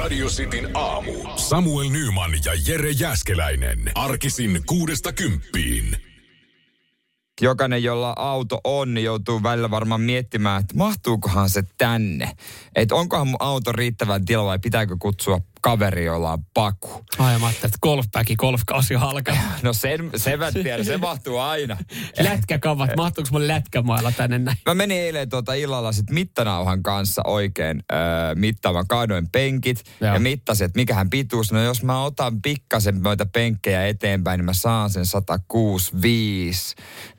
Radio Cityn aamu. Samuli Nyman ja Jere Jääskeläinen. Arkisin 6–10. Jokainen, jolla auto on, niin joutuu välillä varmaan miettimään, että mahtuukohan se tänne. Että onkohan mun auto riittävän tila vai pitääkö kutsua kaveri, jolla on paku. Ai, mä ajattelin, että golfkausi halka. No sen mä tiedän, se mahtuu aina. Lätkäkavat, mahtuuko mun lätkämailla tänne näin? Mä menin eilen illalla sit mittanauhan kanssa oikein mittaamaan. Kaadoin penkit ja mittasin, että mikähän pituus. No jos mä otan pikkasen noita penkkejä eteenpäin, niin mä saan sen 165.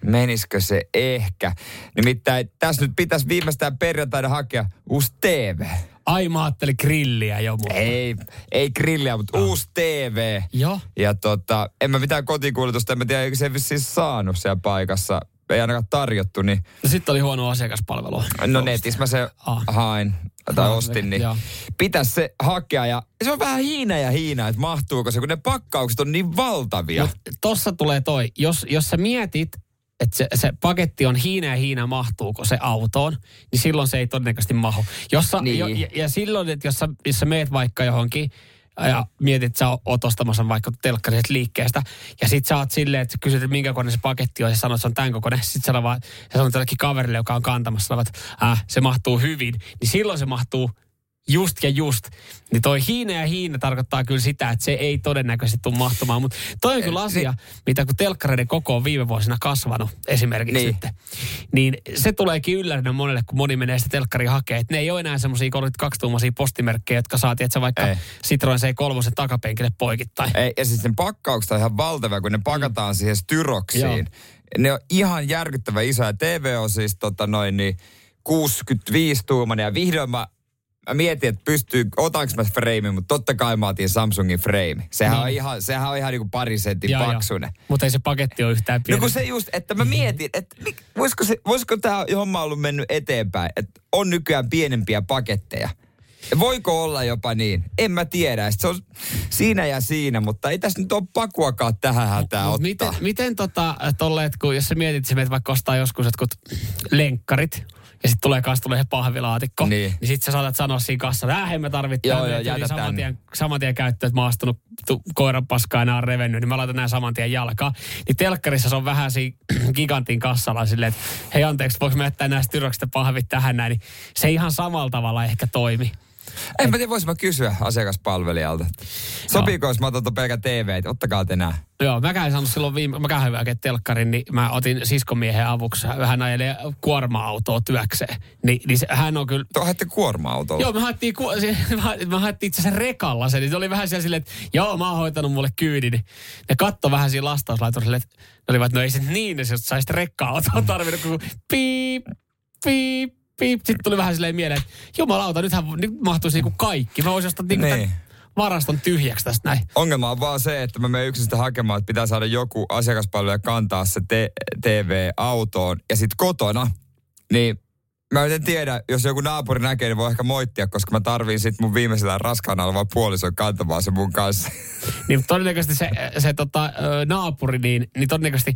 Menisikö se ehkä? Nimittäin tässä nyt pitäisi viimeistään perjantaina hakea uusi TV. Ai, mä ajattelin grilliä jo. Ei grilliä, mutta uusi TV. Joo. Ja en mä mitään kotikuljetusta, en mä tiedä, eikö se vissiin saanut siellä paikassa. Ei ainakaan tarjottu, niin... No sit oli huono asiakaspalvelu. No netissä mä se hain tai ostin, niin pitäisi se hakea. Ja se on vähän hiinä, että mahtuuko se, kun ne pakkaukset on niin valtavia. Mut tossa tulee toi, jos sä mietit, että se paketti on hiinä, mahtuuko se autoon, niin silloin se ei todennäköisesti mahu. Silloin, että jos sä meet vaikka johonkin ja mietit, että sä oot ostamassa vaikka telkkarisesta liikkeestä, ja sit sä oot silleen, että kysyt, että minkä kokoinen se paketti on, ja sanot, että se on tämän kokoinen, sit sä sanot tällekin kaverille, joka on kantamassa, sanot, että se mahtuu hyvin, niin silloin se mahtuu just. Niin toi hiinä tarkoittaa kyllä sitä, että se ei todennäköisesti tule mahtumaan. Mutta toi on kyllä asia, mitä kun telkkareiden koko on viime vuosina kasvanut esimerkiksi sitten. Niin se tuleekin yllätynä monelle, kun moni menee sitä telkkaria hakemaan. Että ne ei ole enää semmoisia 32-tuumaisia postimerkkejä, jotka saatiin, että sä vaikka Citroen C3 takapenkille poikittain. Ei, ja siis sen pakkaukset on ihan valtavia, kun ne pakataan siihen styroksiin. Joo. Ne on ihan järkyttävän isoja. TV on siis 65-tuumainen ja vihdoin mä mietin, että otanko mä freimin, mutta totta kai mä otin Samsungin freimi. Sehän on ihan niin kuin pari sentin paksuinen. Mutta ei se paketti ole yhtään pieni. No kun se just, että mä mietin, että voisiko tämä homma ollut mennyt eteenpäin, että on nykyään pienempiä paketteja. Voiko olla jopa niin? En mä tiedä. Se on siinä, mutta ei tässä nyt ole pakuakaan tähän hätään ottaa. Miten kun jos sä mietit, että sä menet vaikka ostaa joskus jotkut lenkkarit, ja sitten tulee pahvilaatikko, niin sitten sä saatat sanoa siinä kassalla, että en mä tarvitse saman tien käyttöön, että mä oon astunut koiran paskaa ja on revennyt, niin mä laitan näin saman tien jalkaan. Niin telkkarissa se on vähän siinä gigantin kassalla silleen, että hei anteeksi, voiko mä jättää näistä tyröksistä pahvit tähän näin, niin se ihan samalla tavalla ehkä toimi. En mä tiedä, voisin mä kysyä asiakaspalvelijalta. Sopiiko, jos mä otan tuon pelkän TV, ottakaa te nää. Joo, mä käyn saanut silloin mä käyn hyvin oikein telkkarin, niin mä otin siskomiehen avuksi. Hän ajelee kuorma-autoa työkseen. Niin hän on kyllä... Haette kuorma-autolla? Joo, me haettiin itse asiassa rekalla sen. Niin se oli vähän siellä silleen, että joo, mä oon hoitanut mulle kyydin. Ne katsoi vähän siinä lastauslaiturille, että ne olivat, no ei se niin, että sä olisit rekka-autoa tarvinnut, kun piip. Sitten tuli vähän silleen mieleen, että jumalauta, nyt mahtuisi niinku kaikki. Mä voisin ostaa tämän varaston tyhjäksi tästä näin. Ongelma on vaan se, että mä menen yksin sitä hakemaan, että pitää saada joku asiakaspalvelija kantaa se TV-autoon. Ja sitten kotona, niin mä en tiedä, jos joku naapuri näkee, niin voi ehkä moittia, koska mä tarviin sitten mun viimeisellä raskaana olevan puolison kantamaan se mun kanssa. Niin todennäköisesti se naapuri, niin todennäköisesti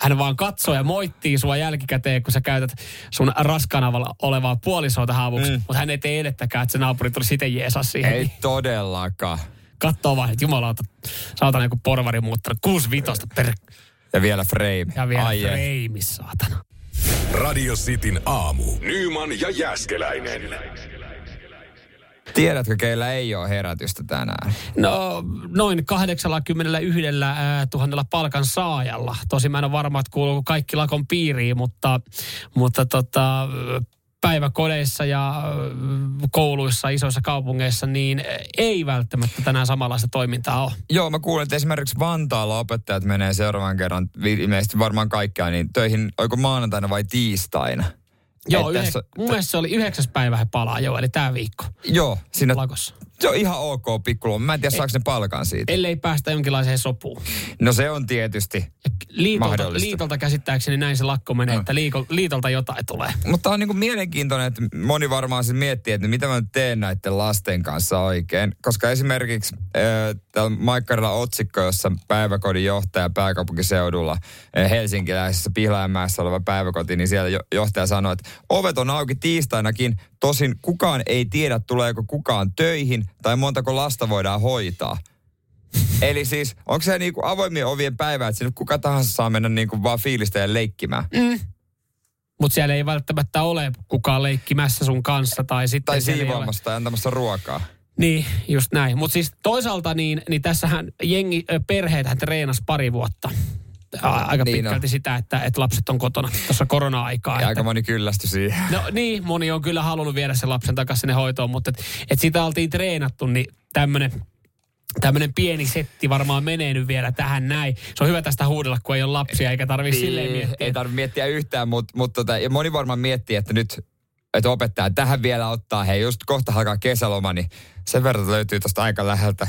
hän vaan katsoo ja moittii sua jälkikäteen, kun sä käytät sun raskaana olevaa puolisoa tähän avuksi. Mutta hän ei tee edettäkään, että se naapuri tuli siten jeesaa siihen. Ei todellakaan. Katsoo vaan, että jumalauta, saatan joku porvari muuttanut 6.5 per... Ja vielä frame. Ja vielä frame, saatana. Radio Cityn aamu. Nyman ja Jääskeläinen. Tiedätkö, keillä ei ole herätystä tänään? No, noin 81 000 palkan saajalla. Tosin mä en ole varma, että kuuluu kaikki lakon piiriin, mutta päiväkodeissa ja kouluissa, isoissa kaupungeissa, niin ei välttämättä tänään samanlaista toimintaa ole. Joo, mä kuulen, että esimerkiksi Vantaalla opettajat menee seuraavan kerran, ilmeisesti varmaan kaikkia, niin töihin, oiko maanantaina vai tiistaina? Joo, mun mielestä se oli 9. päivä he palaa, eli tämä viikko. Joo, siinä lakossa. Se on ihan ok pikkuloma. Mä en tiedä, saako ne palkan siitä. Ellei päästä jonkinlaiseen sopuun. No se on tietysti mahdollista. Liitolta käsittääkseni näin se lakko menee, että liitolta jotain tulee. Mutta on niin kuin mielenkiintoinen, että moni varmaan sitten miettii, että mitä mä nyt teen näiden lasten kanssa oikein. Koska esimerkiksi täällä Maikkarilla otsikko, jossa päiväkodin johtaja pääkaupunkiseudulla, helsinkiläisessä Pihläänmäessä oleva päiväkoti, niin siellä johtaja sanoi, että ovet on auki tiistainakin. Tosin kukaan ei tiedä, tuleeko kukaan töihin tai montako lasta voidaan hoitaa. Eli siis, onko se niin kuin avoimien ovien päivä, että kuka tahansa saa mennä niin kuin vaan fiilistä ja leikkimään? Mm. Mutta siellä ei välttämättä ole kukaan leikkimässä sun kanssa tai sitten... Tai siivoamassa tai antamassa ruokaa. Niin, just näin. Mutta siis toisaalta niin tässähän perheethän treenasi pari vuotta. Aika niin pitkälti sitä, että lapset on kotona tuossa korona-aikaa. Aika moni kyllästy siihen. No niin, moni on kyllä halunnut viedä sen lapsen takaisin sinne hoitoon, mutta et sitä oltiin treenattu, niin tämmöinen pieni setti varmaan menee nyt vielä tähän näin. Se on hyvä tästä huudella, kun ei ole lapsia, eikä tarvitse silleen miettiä. Ei tarvitse miettiä yhtään, mutta ja moni varmaan miettii, että nyt että opettaja tähän vielä ottaa, hei just kohta alkaa kesäloma, niin sen verran löytyy tuosta aika läheltä.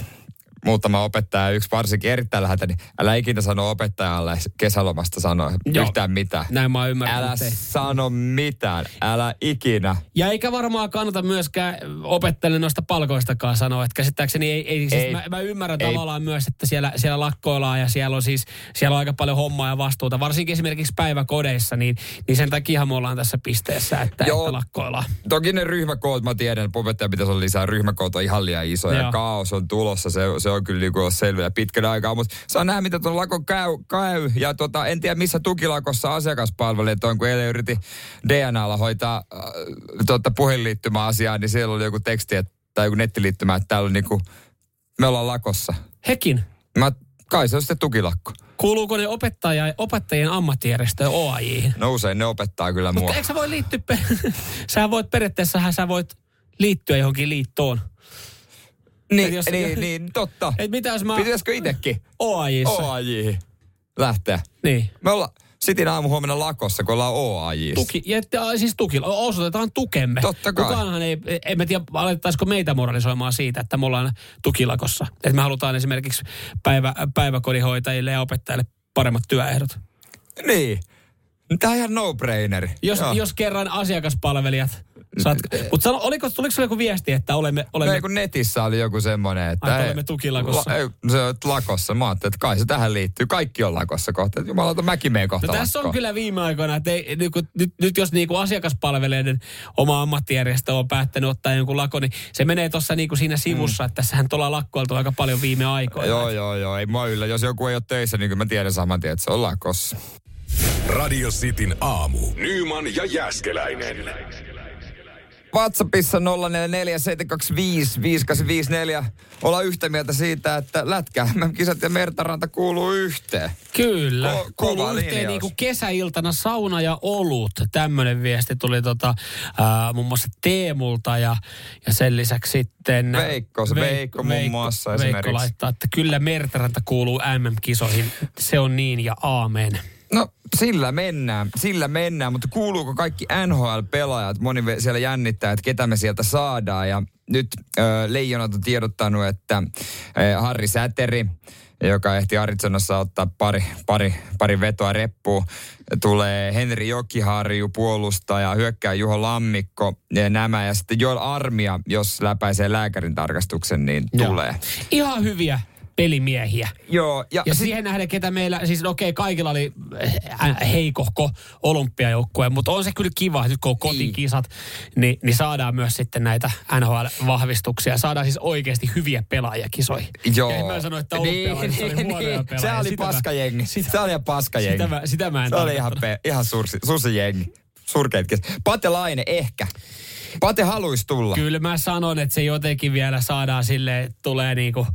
Muutama opettaja, yksi varsinkin erittäin läheltä, niin älä ikinä sano opettajalle kesälomasta sanoa yhtään mitään. Näin mä ymmärrän. Älä sano mitään, älä ikinä. Ja eikä varmaan kannata myöskään opettajalle noista palkoistakaan sanoa, että käsittääkseni ei siis mä ymmärrän tavallaan myös, että siellä lakkoillaan ja siellä on aika paljon hommaa ja vastuuta. Varsinkin esimerkiksi päiväkodeissa, niin sen takiahan me ollaan tässä pisteessä, että lakkoillaan. Toki ne ryhmäkoot, mä tiedän, että opettaja pitäisi olla lisää, ryhmäkoot on ihan liian iso ja kaos on tulossa, se on kyllä niin selviä pitkän aikaa, mutta saa nähdä, mitä tuon lakon käy. Ja en tiedä, missä tukilakossa asiakaspalvelijat on, kun eilen yritin DNAlla hoitaa puhelinliittymä-asiaa, niin siellä oli joku teksti tai joku nettiliittymä, että täällä on niin kuin, me ollaan lakossa. Hekin? Kai se on sitten tukilakko. Kuuluuko ne opettajien ammattijärjestöön OAJiin? No usein ne opettaa kyllä mua. Mutta eikö sä voi liittyä? Sä voit liittyä johonkin liittoon. Niin, totta. Mitä jos mä... Pitäisikö itsekin? OAJiin lähteä. Niin. Me ollaan Sitin aamu huomenna lakossa, kun ollaan OAJissa. Osoitetaan tukemme. Totta kai. Kukaanhan en mä tiedä, alettaisiko meitä moralisoimaan siitä, että me ollaan tukilakossa. Että me halutaan esimerkiksi päiväkodinhoitajille ja opettajille paremmat työehdot. Niin. Tämä on ihan no-braineri. Jos kerran asiakaspalvelijat... Mutta oliko joku viesti, että olemme... No, netissä oli joku semmoinen, että... olemme tukilakossa. Se on lakossa. Mä ajattelin, että kai se tähän liittyy. Kaikki on lakossa kohta. Jumalauta, mäkin menen kohta lakkoon. Tässä on kyllä viime aikoina, että nyt jos niinku asiakaspalvelijoiden oma ammattijärjestö on päättänyt ottaa jonkun lakon, niin se menee tuossa niinku siinä sivussa, että tässähän ollaan lakkoiltu aika paljon viime aikoina. Joo. Ei mua yllä. Jos joku ei ole töissä, niin kyllä mä tiedän saman tien, että se on lakossa. Radio Cityn aamu. Nyman ja Jääskeläinen. WhatsAppissa 0447255854. Ollaan yhtä mieltä siitä, että lätkä MM-kisat ja Mertaranta kuuluu yhteen. Kyllä. Kuuluu yhteen niin kuin kesäiltana sauna ja olut. Tämmöinen viesti tuli muun muassa Teemulta ja sen lisäksi sitten... Veikko muun muassa esimerkiksi. Veikko laittaa, että kyllä Mertaranta kuuluu MM-kisoihin. Se on niin ja aamen. No sillä mennään, mutta kuuluuko kaikki NHL-pelaajat? Moni siellä jännittää, että ketä me sieltä saadaan. Ja nyt Leijonat on tiedottanut, että Harri Säteri, joka ehti Arizonassa ottaa pari vetoa reppuun, tulee Henri Jokiharju puolustaja, hyökkää Juho Lammikko ja nämä. Ja sitten Joel Armia, jos läpäisee lääkärin tarkastuksen, niin tulee. Ihan hyviä pelimiehiä. Joo. Ja siihen nähden, ketä meillä, siis kaikilla oli heikohko olympiajoukkue, mutta on se kyllä kiva, että nyt kun on kotikisat, niin saadaan myös sitten näitä NHL-vahvistuksia. Saadaan siis oikeasti hyviä pelaajia kisoihin. Joo. Ja en mä sano, että olympialaisissa oli huonoja pelaajia. Se oli paskajengi. Se oli ihan paskajengi. Sitä mä en tarkoittanut. Se oli ihan susijengi. Surkeitkin. Pate Laine ehkä. Pate haluisi tulla. Kyllä mä sanon, että se jotenkin vielä saadaan silleen, tulee niinku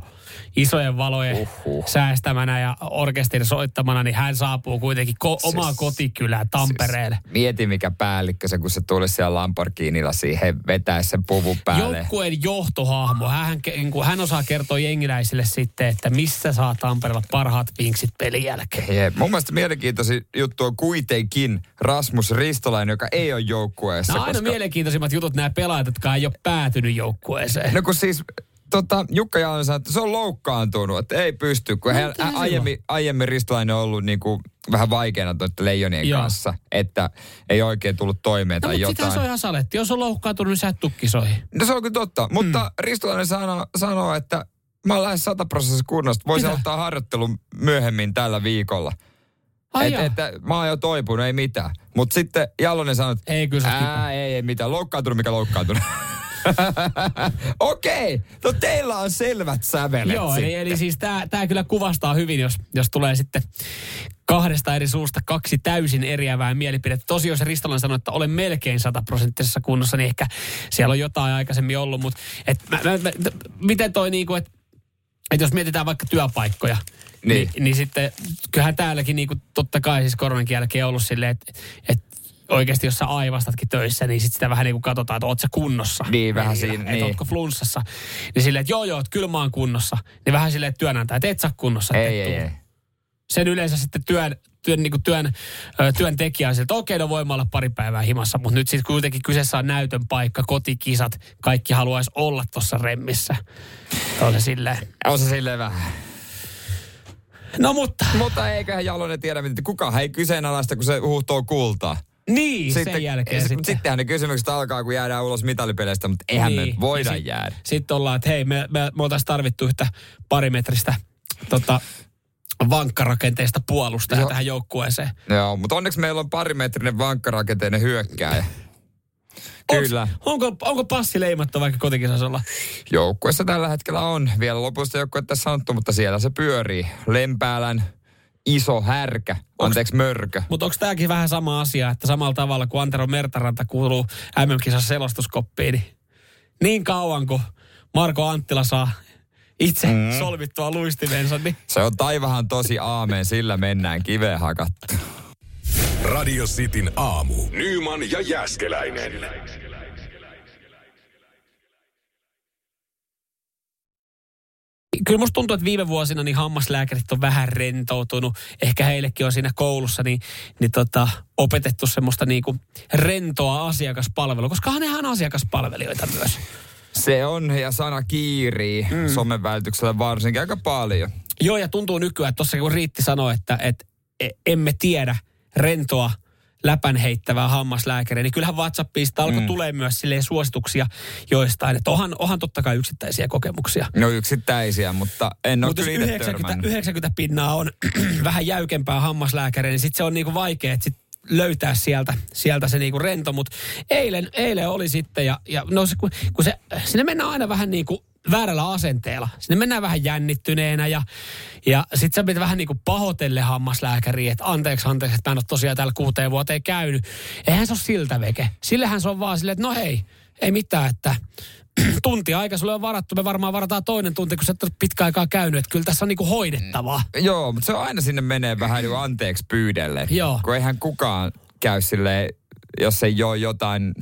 isojen valojen säästämänä ja orkesterin soittamana, niin hän saapuu kuitenkin omaa kotikylään Tampereelle. Siis, mieti mikä päällikkö se, kun se tuli siellä Lamparkiinilla siihen, vetäisi sen puvun päälle. Joukkueen johtohahmo. Hän osaa kertoa jengiläisille sitten, että missä saa Tampereella parhaat vinksit pelin jälkeen. Mun mielestä mielenkiintoisin juttu on kuitenkin Rasmus Ristolainen, joka ei ole joukkueessa. No aina mielenkiintoisimmat jutut nämä pelaajat, jotka ei ole päätynyt joukkueeseen. No kun siis... Jukka Jalonen sanoi, että se on loukkaantunut, että ei pysty, kun aiemmin Ristolainen on ollut niin kuin vähän vaikeana leijonien kanssa, että ei oikein tullut toimeen tai jotain. Mutta se on ihan saletti. Jos on loukkaantunut, niin sä et tukkisoihin. No se on kyllä totta, mutta Ristolainen sanoo, että mä olen lähes 100% kunnosta. Voisin ottaa harjoittelun myöhemmin tällä viikolla. Että mä oon jo toipunut, ei mitään. Mutta sitten Jalonen sanoi, että ei mitään. Loukkaantunut, mikä loukkaantunut. Okei, no teillä on selvät sävelet. Joo, eli siis tää kyllä kuvastaa hyvin, jos tulee sitten kahdesta eri suusta kaksi täysin eriävää mielipidettä. Tosi jos Ristolainen sanoi, että olen melkein 100% kunnossa, niin ehkä siellä on jotain aikaisemmin ollut. Mutta miten toi niinku, että jos mietitään vaikka työpaikkoja, niin sitten kyllähän täälläkin niinku totta kai siis koronankin jälkeen ollut silleen, että oikeasti, jos sä aivastatkin töissä, niin sit sitä vähän niin kuin katsotaan, että oot sä kunnossa. Niin, vähän siinä. Että ootko flunssassa. Niin silleen, että joo, että kyllä mä oon kunnossa. Niin vähän silleen, että työnantaja, että et sä kunnossa. Ei. Sen yleensä sitten työntekijä on silleen, että okei, no voimme olla pari päivää himassa. Mutta nyt sitten kuitenkin kyseessä on näytön paikka, kotikisat. Kaikki haluaisi olla tuossa remmissä. On se silleen vähän. No mutta. Mutta eiköhän Jalonen tiedä, mitä kukaan ei kyseenalaista, kun se huuhtoo kultaa. Niin, sitten, sen jälkeen sitten. Sittenhän ne kysymykset alkaa, kun jäädään ulos mitalipeleistä, mutta eihän me voida jäädä. Sitten ollaan, että hei, me oltaisiin tarvittu yhtä parimetristä vankkarakenteista puolustajaa tähän joukkueeseen. Joo, mutta onneksi meillä on parimetrinen vankkarakenteinen hyökkääjä. Kyllä. Onko passi leimattu vaikka kotikisasolla? Joukkueessa tällä hetkellä on. Vielä lopullista joukkuetta sanottu, mutta siellä se pyörii. Lempäälän iso härkä. Anteeksi, mörkö. Mutta onko tämäkin vähän sama asia, että samalla tavalla kuin Antero Mertaranta kuuluu MM-kisassa selostuskoppiin, niin kauan kuin Marko Anttila saa itse solvittua luistimensa. Niin. Se on taivahan tosi aameen, sillä mennään kiveen hakattu. Radio Cityn aamu. Nyman ja Jääskeläinen. Kyllä musta tuntuu, että viime vuosina niin hammaslääkärit on vähän rentoutunut. Ehkä heillekin on siinä koulussa opetettu semmoista niinku rentoa asiakaspalvelua, koska nehän on asiakaspalvelijoita myös. Se on, ja sana kiirii somen välityksellä varsinkin aika paljon. Joo, ja tuntuu nykyään, että tuossa kun Riitti sanoi, että emme tiedä rentoa läpänheittävää hammaslääkäriä, niin kyllähän WhatsAppista alkoi tulee myös silleen suosituksia joistain. Että onhan totta kai yksittäisiä kokemuksia. No yksittäisiä, mutta en ole kyllä itse törmännyt. 90% on vähän jäykempää hammaslääkäriä, niin sitten se on niinku vaikea sitten löytää sieltä se niinku rento. Mutta eilen oli sitten, sinne mennään aina vähän niinku väärällä asenteella. Sinne mennään vähän jännittyneenä ja sit sä pitää vähän niin kuin pahotelle hammaslääkäriä, että anteeksi, että mä en ole tosiaan täällä 6 vuoteen käynyt. Eihän se ole siltä veke. Sillähän se on vaan silleen, että no hei, ei mitään, että tunti aika sulle on varattu. Me varmaan varataan toinen tunti, kun sä et ole pitkä aikaa käynyt. Että kyllä tässä on niin kuin hoidettavaa. Joo, mutta se on aina sinne menee vähän niin anteeksi pyydelle. Joo. Kun eihän kukaan käy silleen, jos ei ole jotain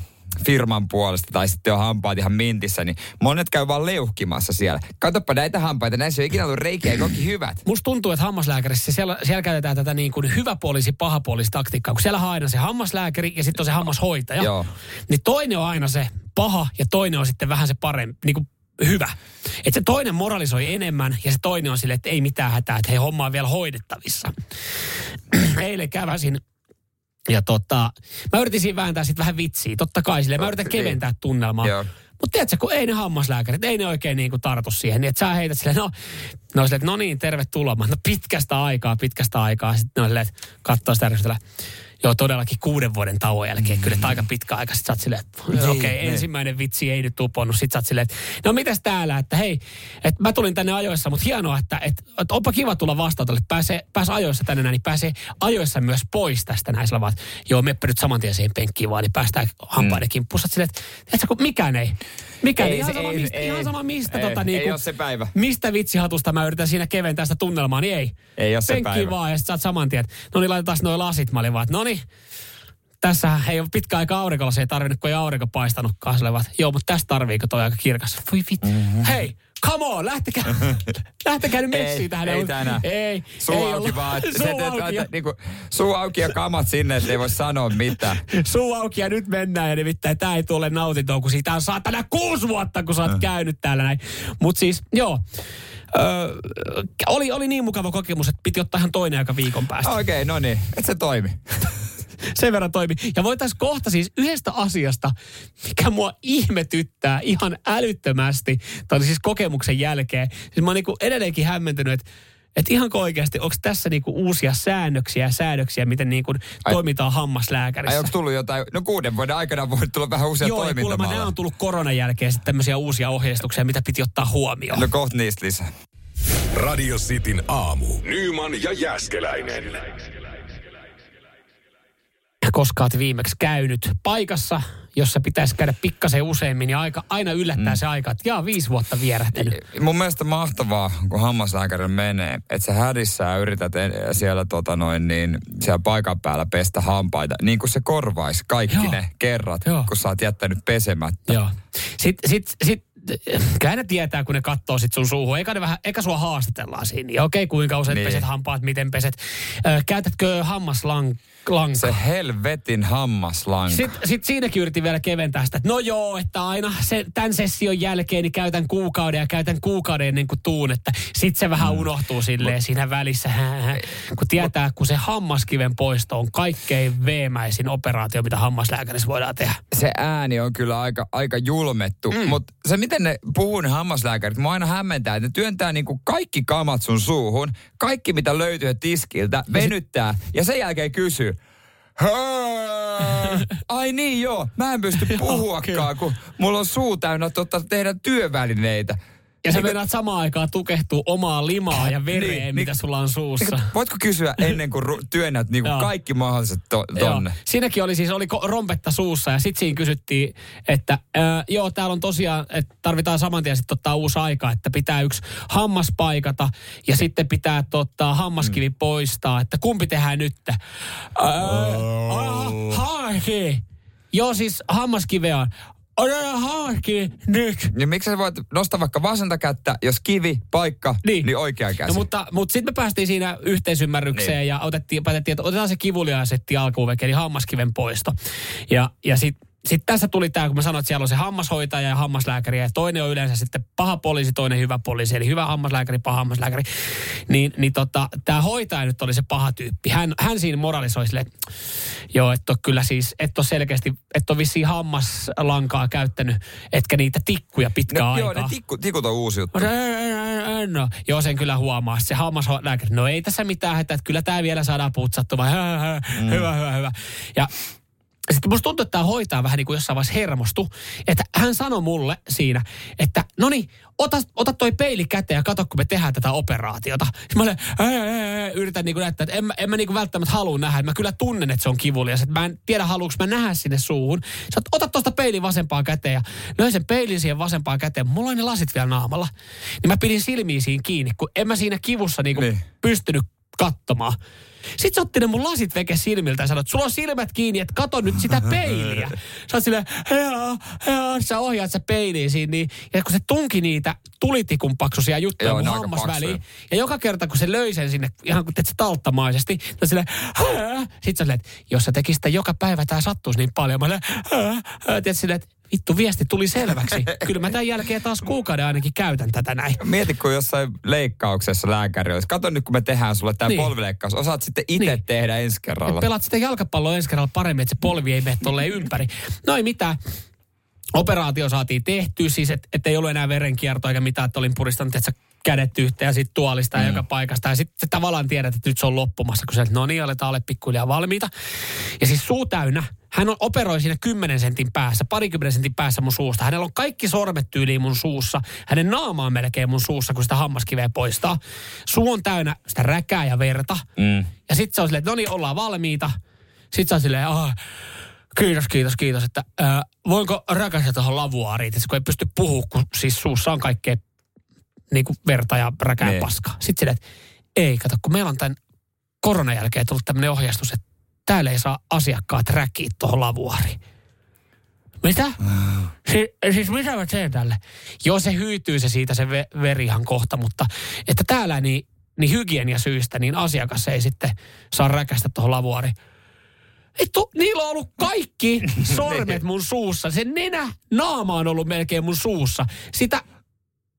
firman puolesta, tai sitten on hampaat ihan mintissä, niin monet käy vaan leuhkimassa siellä. Katsoppa näitä hampaita, näissä ei ole ikinä ollut reikiä, eikä onkin hyvät. Musta tuntuu, että hammaslääkärissä siellä käytetään tätä niin kuin hyvä puolisi, paha puolisi taktiikkaa, kun siellä on aina se hammaslääkäri ja sitten on se hammashoitaja. Joo. Niin toinen on aina se paha ja toinen on sitten vähän se parempi, niin kuin hyvä. Että se toinen moralisoi enemmän ja se toinen on silleen, että ei mitään hätää, että hei, homma on vielä hoidettavissa. Eilen käväsin ja mä yritin siinä vääntää sit vähän vitsiä, totta kai silleen. Mä yritän keventää tunnelmaa. Mutta tiedätkö, kun ei ne hammaslääkärit, ei ne oikein niinku tartu siihen. Niin että sä heität silleen, no niin, tervetuloa. No pitkästä aikaa. Sitten silleen, että kattoo sitä järjestelä. Joo, todellakin 6 vuoden tauon jälkeen. Kyllä, että aika pitkä aika. Sitten sä oot silleen, että okei, ensimmäinen vitsi ei nyt uponnut. Sitten sä oot silleen, että no mitäs täällä, että hei, että mä tulin tänne ajoissa, mutta hienoa, että onpa kiva tulla vastaan, että pääs ajoissa tänne näin, niin pääsee ajoissa myös pois tästä näin. Sillä vaan, joo, meppä nyt saman tien siihen penkkiin vaan, niin päästään hampaiden kimppuun. Sä oot silleen, että kun mikään ei. Mikään ihan sama mistä, ole se päivä. Mistä vitsihatusta mä yritän siinä keventää sitä tunnelmaa, niin ei. Ei ole se päivä. Penkkiin vaan ja sit sä oot saman tien, no niin, laitetaan noi lasit. Mä olin vaan, tässä ei ole pitkä aika aurinkolla, se ei tarvinnut, kun ei aurinko paistanutkaan. Joo, mutta tässä tarviiko toi aika kirkas? Voi vittu. Hei, Come on, lähtekää nyt messiin tähän. Ei tänään. Ei. Suu auki vaan. Suu auki ja kamat sinne, ettei voi sanoa mitään. Suu auki ja nyt mennään. Ja nimittäin tää ei tule nautintoon, kun siitä on saatana 6 vuotta, kun sä oot käynyt täällä näin. Mut siis, joo. Oli niin mukava kokemus, että piti ottaa ihan toinen aika viikon päästä. Okei, no niin. Et se toimi. Sen verran toimii. Ja voitaisiin kohta siis yhdestä asiasta, mikä mua ihmetyttää ihan älyttömästi, tai siis kokemuksen jälkeen. Siis mä oon niinku edelleenkin hämmentynyt, että ihanko oikeasti, onko tässä niinku uusia säännöksiä, miten niinku toimitaan hammaslääkärissä. Onko tullut jotain, no 6 vuoden aikana voi tulla vähän uusia toimintamalla. Joo, kuulemma nämä on tullut koronan jälkeen sitten tämmöisiä uusia ohjeistuksia, mitä piti ottaa huomioon. No kohta niistä lisää. Radio Cityn aamu. Nyman ja Jääskeläinen. Koska olet viimeksi käynyt paikassa, jossa pitäisi käydä pikkasen useammin ja aina yllättää se aika, että 5 vuotta vierähtänyt. Mun mielestä mahtavaa, kun hammaslääkärille menee, että sä hädissään yrität siellä, siellä paikan päällä pestä hampaita, niin kuin se korvaisi kaikki ne kerrat, kun sä oot jättänyt pesemättä. Joo. Sitten kyllä ne tietää, kun ne katsoo sit sun suuhun. Eikä sua haastatellaan siinä. Okei, kuinka usein peset hampaat, miten peset. Käytätkö hammaslankaa? Se helvetin hammaslanka. Sitten siinäkin yritin vielä keventää sitä, että no joo, että aina tämän session jälkeen niin käytän kuukauden ennen kuin tuun. Sitten se vähän unohtuu silleen siinä välissä. Kun tietää, kun se hammaskiven poisto on kaikkein veemäisin operaatio, mitä hammaslääkärissä voidaan tehdä. Se ääni on kyllä aika julmettu, mutta se miten ne puhuu ne hammaslääkärit, mä aina hämmentää, että ne työntää niinku kaikki kamat sun suuhun, kaikki mitä löytyy tiskiltä, venyttää ja sen jälkeen kysyy. Ai niin joo, mä en pysty puhuakaan, kun mulla on suu täynnä tehdä työvälineitä. Ja sä meinaat samaan aikaan tukehtuu omaa limaa ja vereen, mitä sulla on suussa. Voitko kysyä ennen kuin työnnät niin kuin kaikki mahdolliset tonne? Joo. Siinäkin oli siis rompetta suussa ja sit siinä kysyttiin, että täällä on tosiaan, että tarvitaan samantien sitten ottaa uusi aika, että pitää yksi hammas paikata ja sitten pitää hammaskivi poistaa, että kumpi tehdään nyt? Harki! Joo siis hammaskiveä. Odota harki nyt. Niin miksi sä voit nostaa vaikka vasenta kättä, jos paikka, niin oikea käsi. No, mutta sitten me päästiin siinä yhteisymmärrykseen ja päätettiin, että otetaan se kivuliaisetti alkuuveke, eli hammaskiven poisto. Ja sitten tässä tuli tämä, kun mä sanoin, että siellä on se hammashoitaja ja hammaslääkäri, ja toinen on yleensä sitten paha poliisi, toinen hyvä poliisi, eli hyvä hammaslääkäri, paha hammaslääkäri. Tämä hoitaja nyt oli se paha tyyppi. Hän siinä moralisoi sille, että joo, että kyllä siis, että on selkeästi, että on vissiin hammaslankaa käyttänyt, etkä niitä tikkuja pitkään aikaa. Joo, ne tikut on uusi juttu. No, joo, sen kyllä huomaa. Se hammaslääkäri, no ei tässä mitään hätää, että kyllä tämä vielä saadaan putsattua, vaan hyvä. Ja sitten musta tuntuu, että tämä hoitaa vähän niin kuin jossain vaiheessa hermostui, että hän sanoi mulle siinä, että no niin, ota toi peili käteen ja katso, kun me tehdään tätä operaatiota. Mä olen, yritän niin kuin näyttää, että en mä niin kuin välttämättä halua nähdä, mä kyllä tunnen, että se on kivulias, että mä en tiedä, haluanko mä nähdä sinne suuhun. Sä ota tuosta peilin vasempaan käteen ja löin sen peilin siihen vasempaan käteen, mulla oli ne lasit vielä naamalla. Niin mä pidin silmiä siinä kiinni, kun en mä siinä kivussa niin kuin pystynyt katsomaan. Sitten se otti ne mun lasit veke silmiltä ja sanoi, että sulla on silmät kiinni, että kato nyt sitä peiliä. Sä oot silleen, sä ohjaat sä peiliin siinä. Niin, ja kun se tunki niitä tulitikun paksuisia juttuja mun hammas väliin. Ja joka kerta, kun se löi sen sinne, ihan kun teet se talttamaisesti, sä silleen, Sitten sä silleen, että jos sä tekis sitä joka päivä, tää sattuisi niin paljon. Mä teet silleen, että vittu, viesti tuli selväksi. Kyllä mä tämän jälkeen taas kuukauden ainakin käytän tätä näin. Mieti, kun jossain leikkauksessa lääkäri olisi. Kato nyt, kun me tehdään sulle tämä polvileikkaus. Osaat sitten itse tehdä ensi kerralla. Et pelaat sitten jalkapalloa ensi kerralla paremmin, että se polvi ei mene tolleen ympäri. No ei mitään. Operaatio saatiin tehtyä, siis ettei ollut enää verenkiertoa eikä mitään, että olin puristanut, että kädet yhteen ja sitten tuolista ja joka paikasta. Ja sitten tavallaan tiedät, että nyt se on loppumassa, kun sä et, no niin, aletaan olla pikkuhiljaa valmiita. Ja siis suu täynnä. Hän operoi siinä 10 sentin päässä, 20 sentin päässä mun suusta. Hänellä on kaikki sormet tyyliin mun suussa. Hänen naama on melkein mun suussa, kun sitä hammaskiveä poistaa. Suu on täynnä sitä räkää ja verta. Ja sitten se on silleen, että no niin, ollaan valmiita. Sitten se on silleen, kiitos, että voinko räkästä tuohon lavuaariin, kun ei pysty puhumaan, kun siis suussa on kaikkea niin kuin verta ja räkää paskaa. Sitten silleen, että ei, kato, kun meillä on tämän koronan jälkeen tullut tämmöinen ohjeistus, että täällä ei saa asiakkaat räkiä tuohon lavuariin. Mitä? Siis mitä mä teen tälle? Joo, se hyytyy se siitä se veri ihan kohta, mutta että täällä niin hygieniasyistä niin asiakas ei sitten saa räkästä tuohon lavuariin. Niillä on ollut kaikki sormet mun suussa. Se nenä, naama on ollut melkein mun suussa. Sitä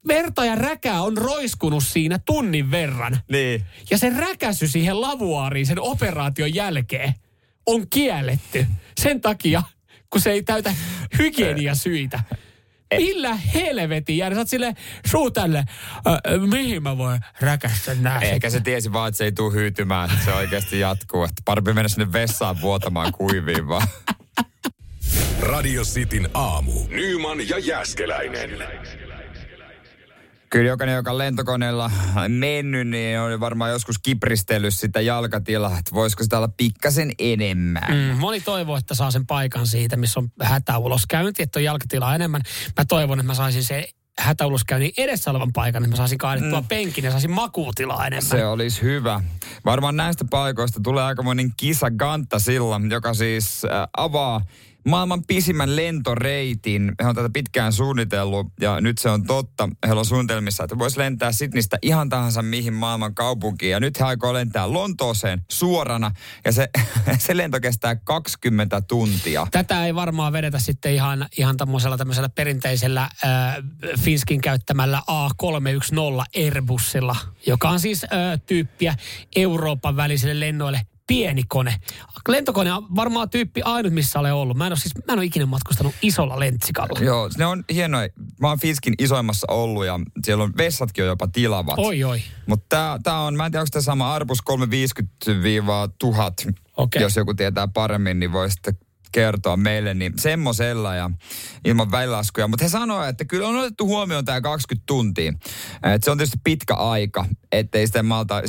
verta ja räkää on roiskunut siinä tunnin verran. Niin. Ja se räkäsy siihen lavuaariin sen operaation jälkeen on kielletty. Sen takia, kun se ei täytä hygieniasyitä. Millä helvetin jäädä? Sä oot silleen, suu tälleen, mihin mä voin räkästä nää? Ehkä se tiesi vaan, että se ei tule hyytymään, että se oikeasti jatkuu. Että parempi mennä sinne vessaan vuotamaan kuiviin vaan. Radio Cityn aamu. Nyman ja Jääskeläinen. Kyllä jokainen, joka on lentokoneella mennyt, niin on varmaan joskus kipristellyt sitä jalkatilaa, että voisiko sitä olla pikkasen enemmän. Moni toivoo, että saa sen paikan siitä, missä on hätäuloskäynti, että on jalkatilaa enemmän. Mä toivon, että mä saisin se hätäuloskäynnin edessä olevan paikan, että mä saisin kaadettua penkin ja saisin makuutilaa enemmän. Se olisi hyvä. Varmaan näistä paikoista tulee aikamoinen kisa Ganttasilla, joka siis avaa maailman pisimmän lentoreitin. He on tätä pitkään suunnitellut ja nyt se on totta. Heillä on suunnitelmissa, että voisi lentää Sydneystä ihan tahansa mihin maailman kaupunkiin. Ja nyt he aikoo lentää Lontooseen suorana ja se lento kestää 20 tuntia. Tätä ei varmaan vedetä sitten ihan tämmöisellä perinteisellä Finskin käyttämällä A310 Airbusilla, joka on siis tyyppiä Euroopan välisille lennoille. Pieni kone. Lentokone on varmaan tyyppi ainut, missä olen ollut. Mä en ole ikinä matkustanut isolla lentsikalla. Joo, ne on hienoja. Mä oon Fiskin isoimmassa ollut ja siellä on vessatkin on jopa tilavat. Oi. Mutta tää on, mä en tiedä, onko tämä sama Airbus 350-1000. Okay. Jos joku tietää paremmin, niin voi sitten kertoa meille. Niin semmosella ja ilman välilaskuja. Mutta he sanoo, että kyllä on otettu huomioon tämä 20 tuntia. Et se on tietysti pitkä aika, ettei sitä malta.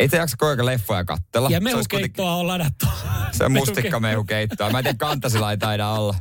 Ei se jaksa koika leffoja katsella. Ja mehukeittoa on ladattu. Se on mustikka mehukeittoa. Mä en tiedä, Ganttasilla ei taida olla.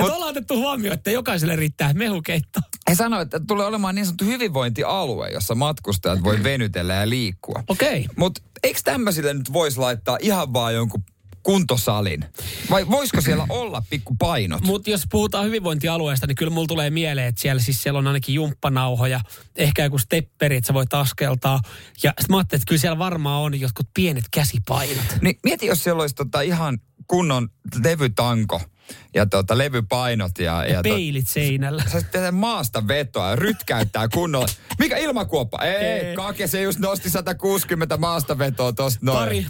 Ollaan otettu huomioon, että jokaiselle riittää mehukeitto. He sanoivat, että tulee olemaan niin sanottu hyvinvointialue, jossa matkustajat voi venytellä ja liikkua. Okei. Mutta eikö tämmöisille nyt voisi laittaa ihan vaan jonkun kuntosalin? Vai voisiko siellä olla pikkupainot? Mutta jos puhutaan hyvinvointialueesta, niin kyllä mulla tulee mieleen, että siellä on ainakin jumppanauhoja, ehkä joku stepperi, että sä voit askeltaa. Ja sit mä ajattelin, että kyllä siellä varmaan on jotkut pienet käsipainot. Niin mieti, jos siellä olisi ihan kunnon levytanko ja levypainot. Ja peilit seinällä. Sä tehdään maasta vetoa ja rytkäyttää kunnolla. Mikä ilmakuoppa? Ei. Kake se just nosti 160 maasta vetoa tosta noin.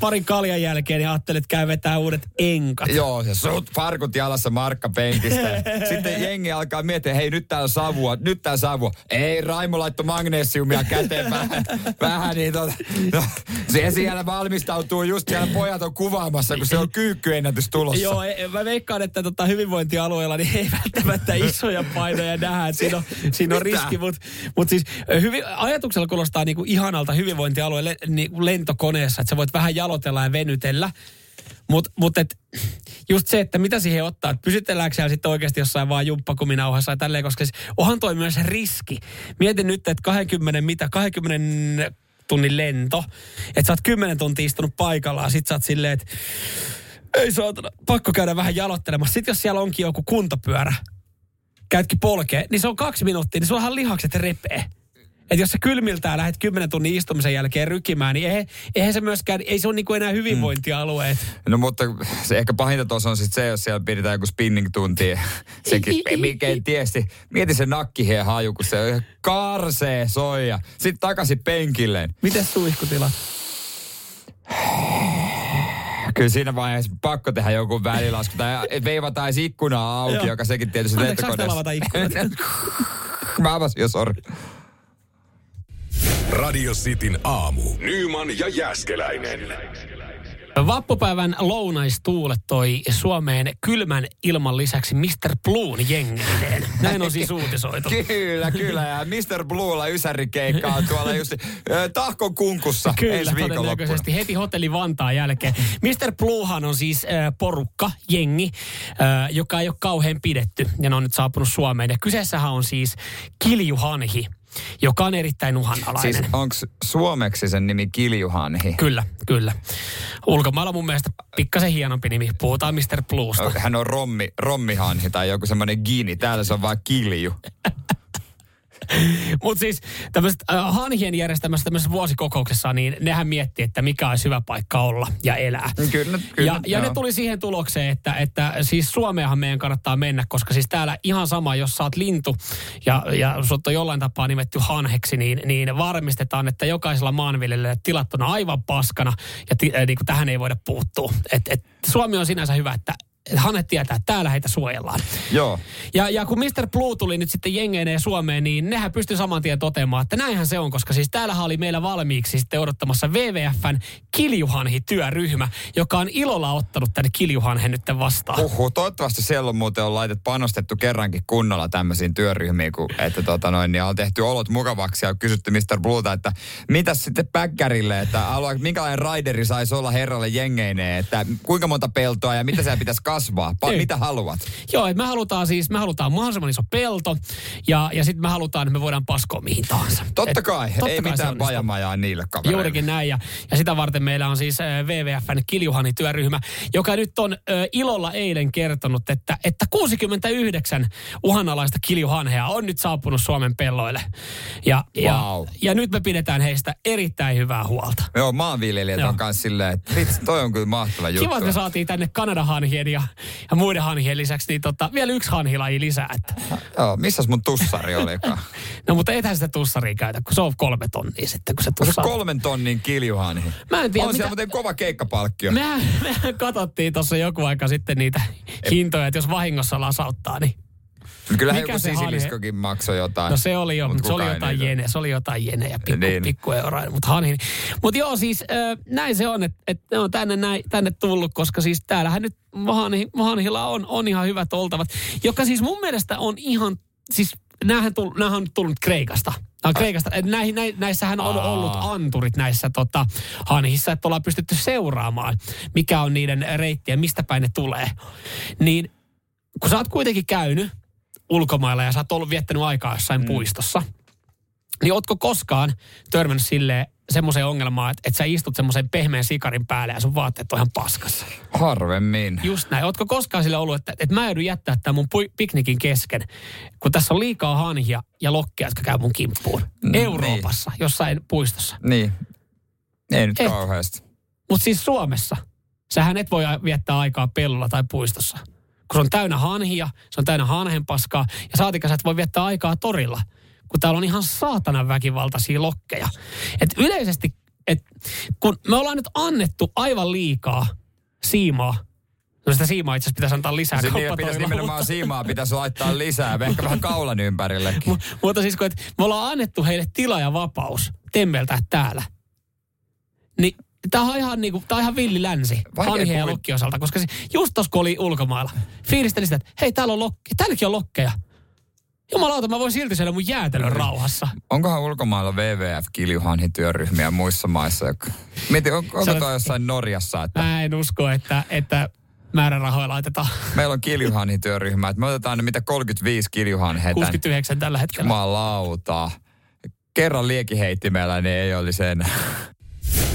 Parin kaljan jälkeen ja ajattelin, että käy vetää uudet enkat. Joo, ja sut farkut jalassa markkapenkistä. Sitten jengi alkaa miettiä, hei nyt tää savua. Ei, Raimo laittoi magnesiumia käteen vähän niin No, se siellä valmistautuu, just siellä pojat on kuvaamassa, kun se on kyykkyennätys tulossa. Joo, mä veikkaan, että hyvinvointialueella niin ei välttämättä isoja painoja nähdä. Siinä on riski, mutta siis ajatuksella kuulostaa niinku ihanalta hyvinvointialueelle niinku lentokoneessa, että sä voit vähän jalotella ja venytellä. Mutta just se, että mitä siihen ottaa, että pysytelläänkö siellä sitten oikeasti jossain vaan jumppakuminauhassa ja tälleen, koska siis onhan toi myös riski. Mietin nyt, että 20 tunnin lento, että sä oot 10 tuntia istunut paikallaan, sit sä oot silleen, että ei saatana, pakko käydä vähän jalottelemassa. Sitten jos siellä onkin joku kuntopyörä, käytkin polkeen, niin se on 2 minuuttia, niin sullahan lihakset repee. Että jos sä kylmiltään lähdet 10 tunnin istumisen jälkeen rykimään, niin eihän se myöskään, ei se ole niinku enää hyvinvointialueet. No mutta se ehkä pahinta tuossa on sitten se, jos siellä pidetään joku spinning-tuntia. Sekin, mikä ei tiesi. Mieti se nakkihien haju, kun se on ihan karsee soija. Sitten takaisin penkilleen. Mites suihkutila? Kyllä siinä vaiheessa pakko tehdä joku välilasku. Tai veivataan ikkunaa auki, joka sekin tietysti lentokoneessa. Mä avasin jo, sori. Radio Cityn aamu. Nyman ja Jääskeläinen. Vappupäivän lounaistuulet toi Suomeen kylmän ilman lisäksi Mr. Bluun jengilleen. Näin on siis uutisoitu. Kyllä. Ja Mr. Bluella ysärikeikka on tuolla just Tahkon kunkussa ensi viikonloppuna. Heti hotelli Vantaan jälkeen. Mr. Bluehan on siis porukka, jengi, joka ei ole kauhean pidetty. Ja ne on nyt saapunut Suomeen. Ja kyseessähän on siis Kiljuhanhi. joka on erittäin uhanalainen. Siis onko suomeksi sen nimi Kiljuhanhi? Kyllä, kyllä. Ulkomailla mun mielestä pikkasen hienompi nimi. Puhutaan Mr. Bluesta. Hän on rommihanhi tai joku semmoinen gini. Täällä se on vaan kilju. Mutta siis tämmöiset hanhien järjestämässä tämmöisessä vuosikokouksessa, niin nehän miettii, että mikä olisi hyvä paikka olla ja elää. Kyllä, ja ne tuli siihen tulokseen, että siis Suomeenhan meidän kannattaa mennä, koska siis täällä ihan sama, jos sä oot lintu ja sut on jollain tapaa nimetty hanheksi, niin varmistetaan, että jokaisella maanviljelijällä tilat on aivan paskana ja niin tähän ei voida puuttua. Et Suomi on sinänsä hyvä, että Hanne tietää, että täällä heitä suojellaan. Joo. Ja kun Mr. Blue tuli nyt sitten jengeineen Suomeen, niin nehän pystyi saman tien toteamaan, että näinhän se on, koska siis täällähän oli meillä valmiiksi sitten odottamassa WWFn Kiljuhanhi-työryhmä, joka on ilolla ottanut tänne Kiljuhanhen nyt vastaan. Toivottavasti siellä on muuten panostettu kerrankin kunnolla tämmöisiin työryhmiin, että on tehty olot mukavaksi ja kysytty Mr. Bluelta, että mitäs sitten päkkärille, että minkälainen raideri saisi olla herralle jengeineen, että kuinka monta peltoa ja mitä siellä pitäisi kasvaa. Mitä haluat? Joo, että me halutaan mahdollisimman iso pelto ja sitten me halutaan, että me voidaan paskoa mihin tahansa. Totta kai, ei mitään pajamajaa niille kavereille. Juurikin näin ja sitä varten meillä on siis WWFn Kiljuhanhi-työryhmä, joka nyt on ilolla eilen kertonut, että 69 uhanalaista kiljuhanhea on nyt saapunut Suomen pelloille. Ja nyt me pidetään heistä erittäin hyvää huolta. Joo, maanviljelijät on kanssa silleen, että toi on kyllä mahtava juttu. Kiva, että me saatiin tänne Kanadahanhien ja muiden hanhien lisäksi, niin vielä yksi hanhilaji lisää. Joo, missäs mun tussari olikaan? No, mutta ethän sitä tussaria käytä, kun se on 3 tonnia sitten, kun se tussari. 3 tonnin kiljuhanhi? Mä en tiedä. On siellä muuten kova keikkapalkkio. Mehän katsottiin tuossa joku aika sitten niitä hintoja, että jos vahingossa lasauttaa, niin... Kyllähän joku sisiliskokin maksoi jotain. No se oli jo, mutta se oli jotain jene ja pikkueuraa, mutta hanhi. Mutta joo, siis näin se on, että ne on tänne tullut, koska siis täällähän nyt hanhilla on ihan hyvät oltavat, joka siis mun mielestä on ihan, siis näähän on tullut Kreikasta. Näissähän on ollut anturit näissä hanhissa, että ollaan pystytty seuraamaan, mikä on niiden reitti ja mistä päin ne tulee. Niin kun sä oot kuitenkin käynyt ulkomailla ja sä oot viettänyt aikaa jossain puistossa, niin ootko koskaan törmännyt silleen semmoiseen ongelmaan, että sä istut semmoisen pehmeän sikarin päälle ja sun vaatteet on ihan paskassa? Harvemmin. Just näin. Ootko koskaan sille ollut, että mä joudun jättää tämän mun piknikin kesken, kun tässä on liikaa hanhia ja lokkia, jotka käy mun kimppuun? Euroopassa, niin. Jossain puistossa. Niin. Ei nyt kauheasti. Mutta siis Suomessa, sähän et voi viettää aikaa pellolla tai puistossa. Kun se on täynnä hanhia, se on täynnä hanhenpaskaa, ja saatika sä et voi viettää aikaa torilla, kun täällä on ihan saatanan väkivaltaisia lokkeja. Että yleisesti, kun me ollaan nyt annettu aivan liikaa siimaa, no sitä siimaa itse asiassa pitäisi antaa lisää kauppatoimilla. Nimenomaan siimaa pitäisi laittaa lisää, ehkä vähän kaulan ympärillekin. Mutta siis kun, että me ollaan annettu heille tila ja vapaus temmeltää täällä, niin... Tämä on ihan, ihan villi länsi hanhien ja lokki osalta, koska just tuossa kun oli ulkomailla, fiilisteli sitä, että hei, täällä on lokki, täälläkin on lokkeja. Jumalauta, mä voin silti siellä mun jäätelön rauhassa. Onkohan ulkomailla WWF-kiljuhanhityöryhmiä muissa maissa? Mietin, onko toi jossain Norjassa? Että... Mä en usko, että määrärahoja laitetaan. Meillä on kiljuhanhityöryhmä, että me otetaan mitä 35 kiljuhanheitä. 69 tällä hetkellä. Jumalauta. Kerran liekiheittimellä, niin ei olisi enää.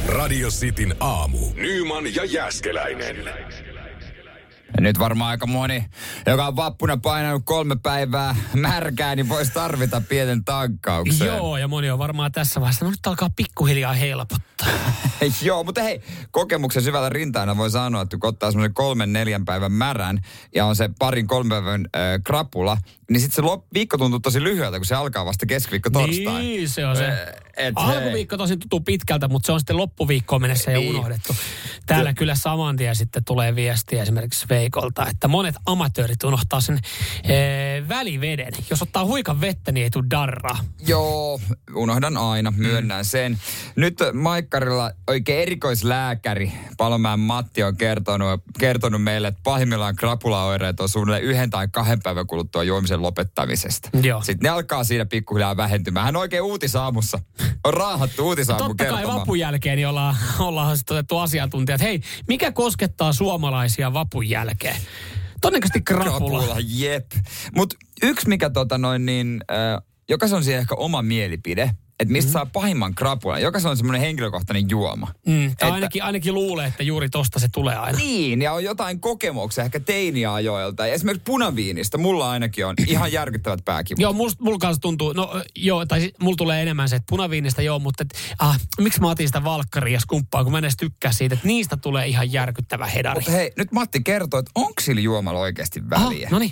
Radio Cityn aamu. Nyman ja Jääskeläinen. Ja nyt varmaan aika moni, joka on vappuna painanut 3 päivää märkää, niin voisi tarvita pienen tankkauksen. Joo, ja moni on varmaan tässä vaiheessa. No nyt alkaa pikkuhiljaa helpottaa. Joo, mutta hei, kokemuksen syvällä rintaina voi sanoa, että kun ottaa semmoisen 3-4 päivän märän ja on se 2-3 päivän krapula, niin sitten se viikko tuntuu tosi lyhyeltä, kun se alkaa vasta keskiviikko torstai. Niin, se on se. Alkuviikko tosin tuntuu pitkältä, mutta se on sitten loppuviikkoon mennessä jo unohdettu. Täällä kyllä saman tien sitten tulee viestiä esimerkiksi Veikolta, että monet amatöörit unohtaa sen väliveden. Jos ottaa huikan vettä, niin ei tule darraa. Joo, unohdan aina, myönnän sen. Nyt Maikkarilla oikein erikoislääkäri Palomäen Matti on kertonut meille, että pahimmillaan krapulaoireet on suunnilleen 1 tai 2 päivän kuluttua juomisen lopettamisesta. Joo. Sitten ne alkaa siinä pikkuhiljaa vähentymään. Hän on oikein uutisaamussa. On raahattu uutisaamu kertomaan. Totta kai vapun jälkeen niin ollaan sitten otettu asiantuntijat. Hei, mikä koskettaa suomalaisia vapun jälkeen? Todennäköisesti krapula. Jep. Mutta yksi, mikä jokaisen on siihen ehkä oma mielipide, että mistä saa pahimman krapulan. Jokaisen on semmoinen henkilökohtainen juoma. Että ainakin luulee, että juuri tosta se tulee aina. Niin, ja on jotain kokemuksia ehkä teiniajoilta. Ja esimerkiksi punaviinistä mulla ainakin on ihan järkyttävät pääkivut. Joo, mulla kanssa tuntuu, mulla tulee enemmän se, että punaviinistä joo, mutta miksi mä otin sitä valkkaria skumppaa, kun mä en edes tykkää siitä, että niistä tulee ihan järkyttävä hedari. Mutta hei, nyt Matti kertoo, että onko sillä juomalla oikeasti väliä? No niin.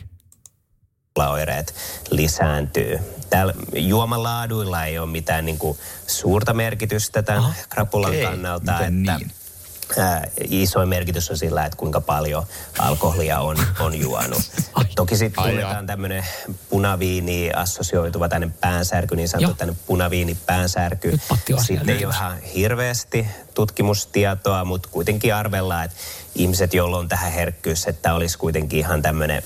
Oireet lisääntyy. Täällä juomalaaduilla ei ole mitään niinku suurta merkitystä tämän krapulan kannalta. Että niin? Isoin merkitys on sillä, että kuinka paljon alkoholia on juonut. Toki sitten tunnetaan tämmöinen punaviini assosioituva tänne päänsärky, niin sanottu tänne punaviinipäänsärky. Sitten ei ole ihan hirveästi tutkimustietoa, mutta kuitenkin arvellaan, että ihmiset, joilla on tähän herkkyys, että olisi kuitenkin ihan tämmöinen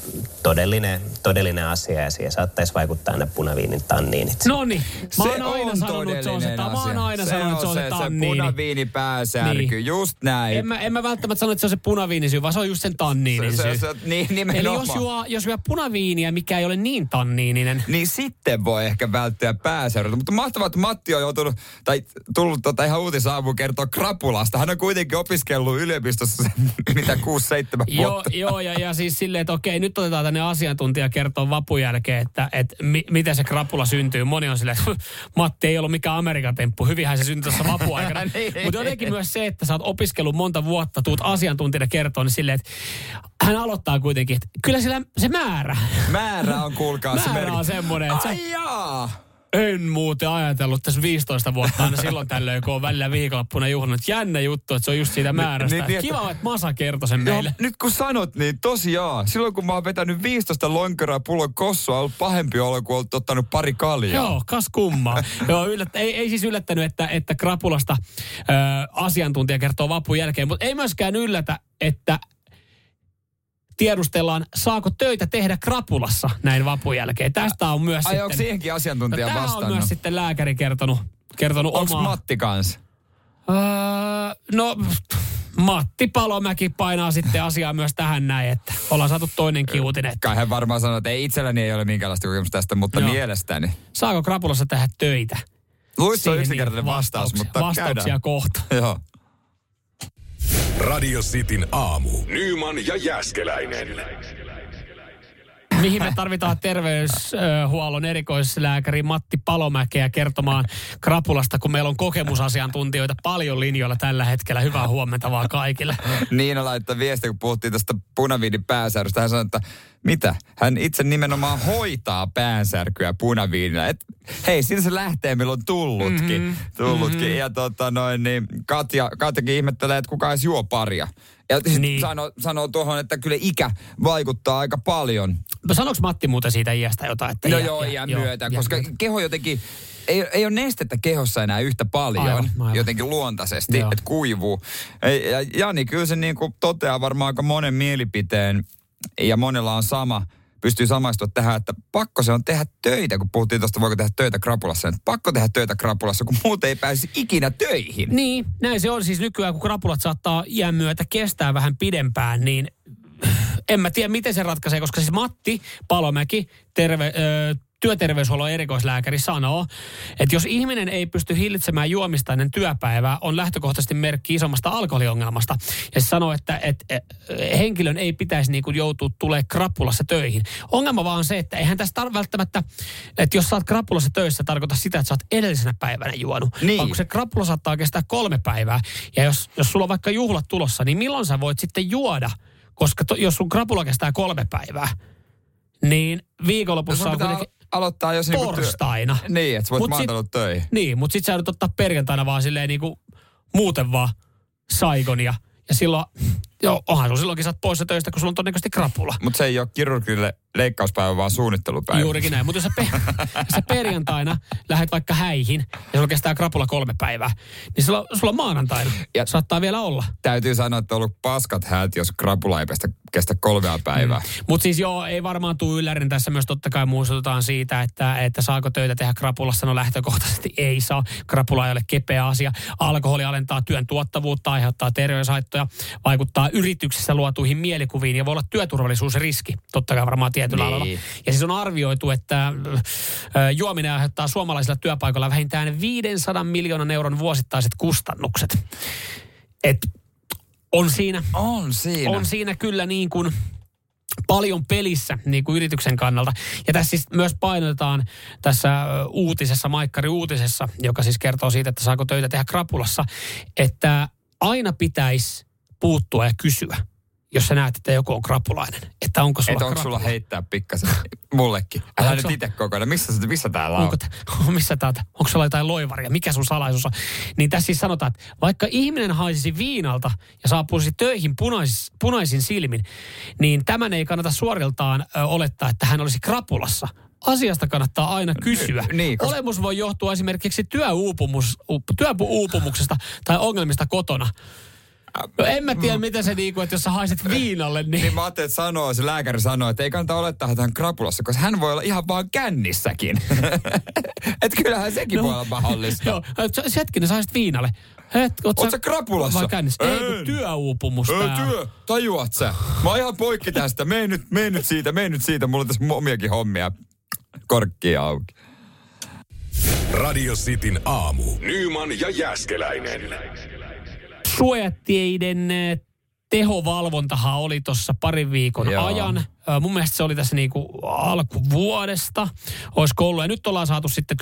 todellinen asia ja siihen saattaisi vaikuttaa nämä punaviinin tanniinit. No niin, mä oon aina sanonut, että se on se tanniini. Mä oon aina sanonut, että se on se tanniini. Se punaviinipäänsärky, niin. Just näin. En mä välttämättä sano, että se on se punaviinisyy, vaan se on just sen tanniinin syy. Nimenomaan. Eli jos juo punaviiniä, mikä ei ole niin tanniininen. Niin sitten voi ehkä välttää päänsärkyltä. Mutta mahtavaa, että Matti on joutunut, tai tullut ihan uutisaamuun kertoa krapulasta. Hän on kuitenkin opiskellut yliopistossa sen. Mitä 6-7 vuotta. Joo, ja siis silleen, että okei, nyt otetaan tänne asiantuntija kertoa vapun jälkeen, että miten se krapula syntyy. Moni on silleen, että Matti ei ollut mikään Amerikan temppu. Hyvinhän se syntyi tuossa vapuaikana. Mutta jotenkin myös se, että sä oot opiskellut monta vuotta, tuut asiantuntijana kertoa, niin silleen, että hän aloittaa kuitenkin, että kyllä sillä se määrä. Määrä on, kuulkaa, se määrä on semmoinen. Ai jaa! En muuten ajatellut tässä 15 vuotta aina silloin tällöin, kun on välillä viikonloppuna juhlinut. Jännä juttu, että se on just siitä määrästä. Niin, kiva, että Masa kertoi sen meille. Nyt kun sanot, niin tosiaan. Silloin kun mä oon vetänyt 15 lonkeraa pullon kossua, on ollut pahempi olo, kun olet ottanut pari kaljaa. Joo, kas kummaa. Joo, ei siis yllättänyt, että krapulasta asiantuntija kertoo vapun jälkeen, mutta ei myöskään yllätä, että tiedustellaan, saako töitä tehdä krapulassa näin vapun jälkeen. Tästä on myös sitten... Onko siihenkin asiantuntija vastannut? Tämä on myös sitten lääkäri kertonut onks omaa... Onko Matti kanssa? Matti Palomäki painaa sitten asiaa myös tähän näin, että ollaan saatu toinen kiutinen. Kai hän varmaan sanoo, että ei itselläni ei ole minkäänlaista kokemusta tästä, mutta mielestäni. Saako krapulassa tehdä töitä? Luissa on yksinkertainen vastaus, mutta vastauksia kohta. Joo. Radio Cityn aamu. Nyman ja Jääskeläinen. Mihin me tarvitaan terveyshuollon erikoislääkäri Matti Palomäkeä kertomaan krapulasta, kun meillä on kokemusasiantuntijoita paljon linjoilla tällä hetkellä. Hyvää huomenta vaan kaikille. Niina laittaa viestiä, kun puhuttiin tästä punaviinin päänsärkystä. Hän sanoi, että mitä? Hän itse nimenomaan hoitaa päänsärkyä punaviinillä. Hei, siinä se lähtee, milloin on tullutkin. Mm-hmm. Ja Katjakin ihmettelee, että kuka edes juo paria. Ja niin. sanoo tuohon, että kyllä ikä vaikuttaa aika paljon. Sanoiko Matti muuten siitä iästä jotain? Että iän myötä, koska keho jotenkin... Ei ole nestettä kehossa enää yhtä paljon, aivan. Jotenkin luontaisesti, että kuivuu. Ja Jani, kyllä se niin kuin toteaa varmaan aika monen mielipiteen, ja monella on sama, pystyy samaistua tähän, että pakko se on tehdä töitä, kun puhuttiin tuosta, voiko tehdä töitä krapulassa. Pakko tehdä töitä krapulassa, kun muuten ei pääsisi ikinä töihin. Niin, näin se on siis nykyään, kun krapulat saattaa iän myötä kestää vähän pidempään, niin en mä tiedä, miten se ratkaisee, koska siis Matti Palomäki, työterveyshuollon erikoislääkäri sanoo, että jos ihminen ei pysty hillitsemään juomista ennen työpäivää, on lähtökohtaisesti merkki isommasta alkoholiongelmasta. Ja se sanoo, että henkilön ei pitäisi niin kuin joutua tulemaan krapulassa töihin. Ongelma vaan on se, että eihän tässä välttämättä, että jos sä oot krapulassa töissä, tarkoita sitä, että sä oot edellisenä päivänä juonut. Niin. Vaan kun se krapula saattaa kestää 3 päivää. Ja jos sulla on vaikka juhlat tulossa, niin milloin sä voit sitten juoda? Koska jos sun krapula kestää 3 päivää, niin viikonlopussa on kuitenkin... Aloittaa jos niinku torstaina. Niin, että sä voit maantanut töihin. Niin, mutta sit sä joudut ottaa perjantaina vaan silleen niinku muuten vaan saigonia. Ja silloin, onhan sun silloinkin sä oot poissa töistä, kun sulla on todennäköisesti krapula. Mutta se ei ole kirurgille leikkauspäivä, vaan suunnittelupäivä. Juurikin näin. Mutta jos sä perjantaina lähdet vaikka häihin, ja sulla kestää krapula 3 päivää, niin sulla on maanantaina. Ja saattaa vielä olla. Täytyy sanoa, että on ollut paskat häät, jos krapula ei kestä 3 päivää. Mutta siis ei varmaan tule yllärin. Tässä myös totta kai muistutetaan siitä, että saako töitä tehdä krapulassa. No lähtökohtaisesti ei saa. Krapula ei ole kepeä asia. Alkoholi alentaa työn tuottavuutta, aiheuttaa terveyshaittoja, vaikuttaa yrityksissä luotuihin mielikuviin ja voi olla työturvallisuusriski, totta kai varmaan tietyllä alalla. Ja siis on arvioitu, että juominen aiheuttaa suomalaisilla työpaikoilla vähintään 500 miljoonan euron vuosittaiset kustannukset. Et on siinä kyllä niin kuin paljon pelissä niin kuin yrityksen kannalta. Ja tässä siis myös painotetaan tässä uutisessa, Maikkari-uutisessa, joka siis kertoo siitä, että saako töitä tehdä krapulassa, että aina pitäisi puuttua ja kysyä, jos sä näet, että joku on krapulainen. Että onko sulla krapula? Onko sulla heittää pikkasen? Mullekin. Älä nyt itse kokoina. Missä täällä on? Onko sulla jotain loivaria? Mikä sun salaisuus on? Niin tässä siis sanotaan, että vaikka ihminen haisisi viinalta ja saapuisi töihin punaisin silmin, niin tämän ei kannata suoriltaan olettaa, että hän olisi krapulassa. Asiasta kannattaa aina kysyä. Niin, olemus voi johtua esimerkiksi työuupumuksesta tai ongelmista kotona. No en mä tiedä, mitä se niinku, että jos sä haiset viinalle, niin... Niin mä ajattelin, että lääkäri sanoo, että ei kannata olettaa, että hän krapulassa, koska hän voi olla ihan vaan kännissäkin. Että kyllähän sekin voi olla mahdollista. Joo, hetkinen, sä haiset viinalle. Oot sä krapulassa? Vai kännissä? Ei, kun työuupumus tää on. Tajuat sä? Mä oon ihan poikki tästä. Mene nyt siitä. Mulla on tässä omiakin hommia. Korkki auki. Radio Cityn aamu. Nyman ja Jääskeläinen. Suojatieiden tehovalvontahan oli tuossa parin viikon ajan. Mun mielestä se oli tässä niinku alkuvuodesta, olisiko ollut, ja nyt ollaan saatu sitten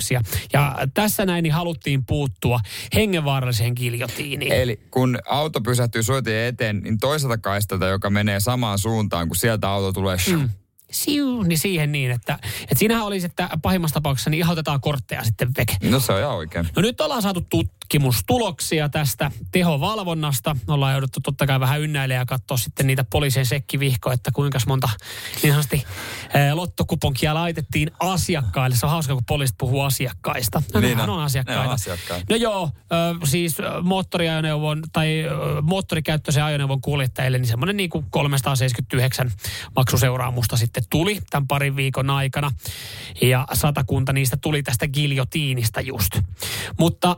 ja tässä näin niin haluttiin puuttua hengenvaaralliseen giljotiiniin. Eli kun auto pysähtyy suojatien eteen, niin toiselta kaistalta, joka menee samaan suuntaan, kun sieltä auto tulee... Siu, niin siihen niin, että siinähän olisi, että pahimmassa tapauksessa niin ihan otetaan kortteja sitten veke. No se on ihan oikein. No nyt ollaan saatu tutkimustuloksia tästä tehovalvonnasta. Ollaan jouduttu totta kai vähän ynnäilemään ja katsoa sitten niitä poliisien sekkivihkoja, että kuinka monta niin sanotusti lottokuponkia laitettiin asiakkaille. Se on hauska, kun poliisit puhuu asiakkaista. No, on asiakkaita. No joo, siis moottoriajoneuvon tai moottorikäyttöisen ajoneuvon kuljettajille niin semmoinen niin kuin 379 maksuseuraamusta sitten tuli tämän parin viikon aikana ja 100 niistä tuli tästä giljotiinista just. Mutta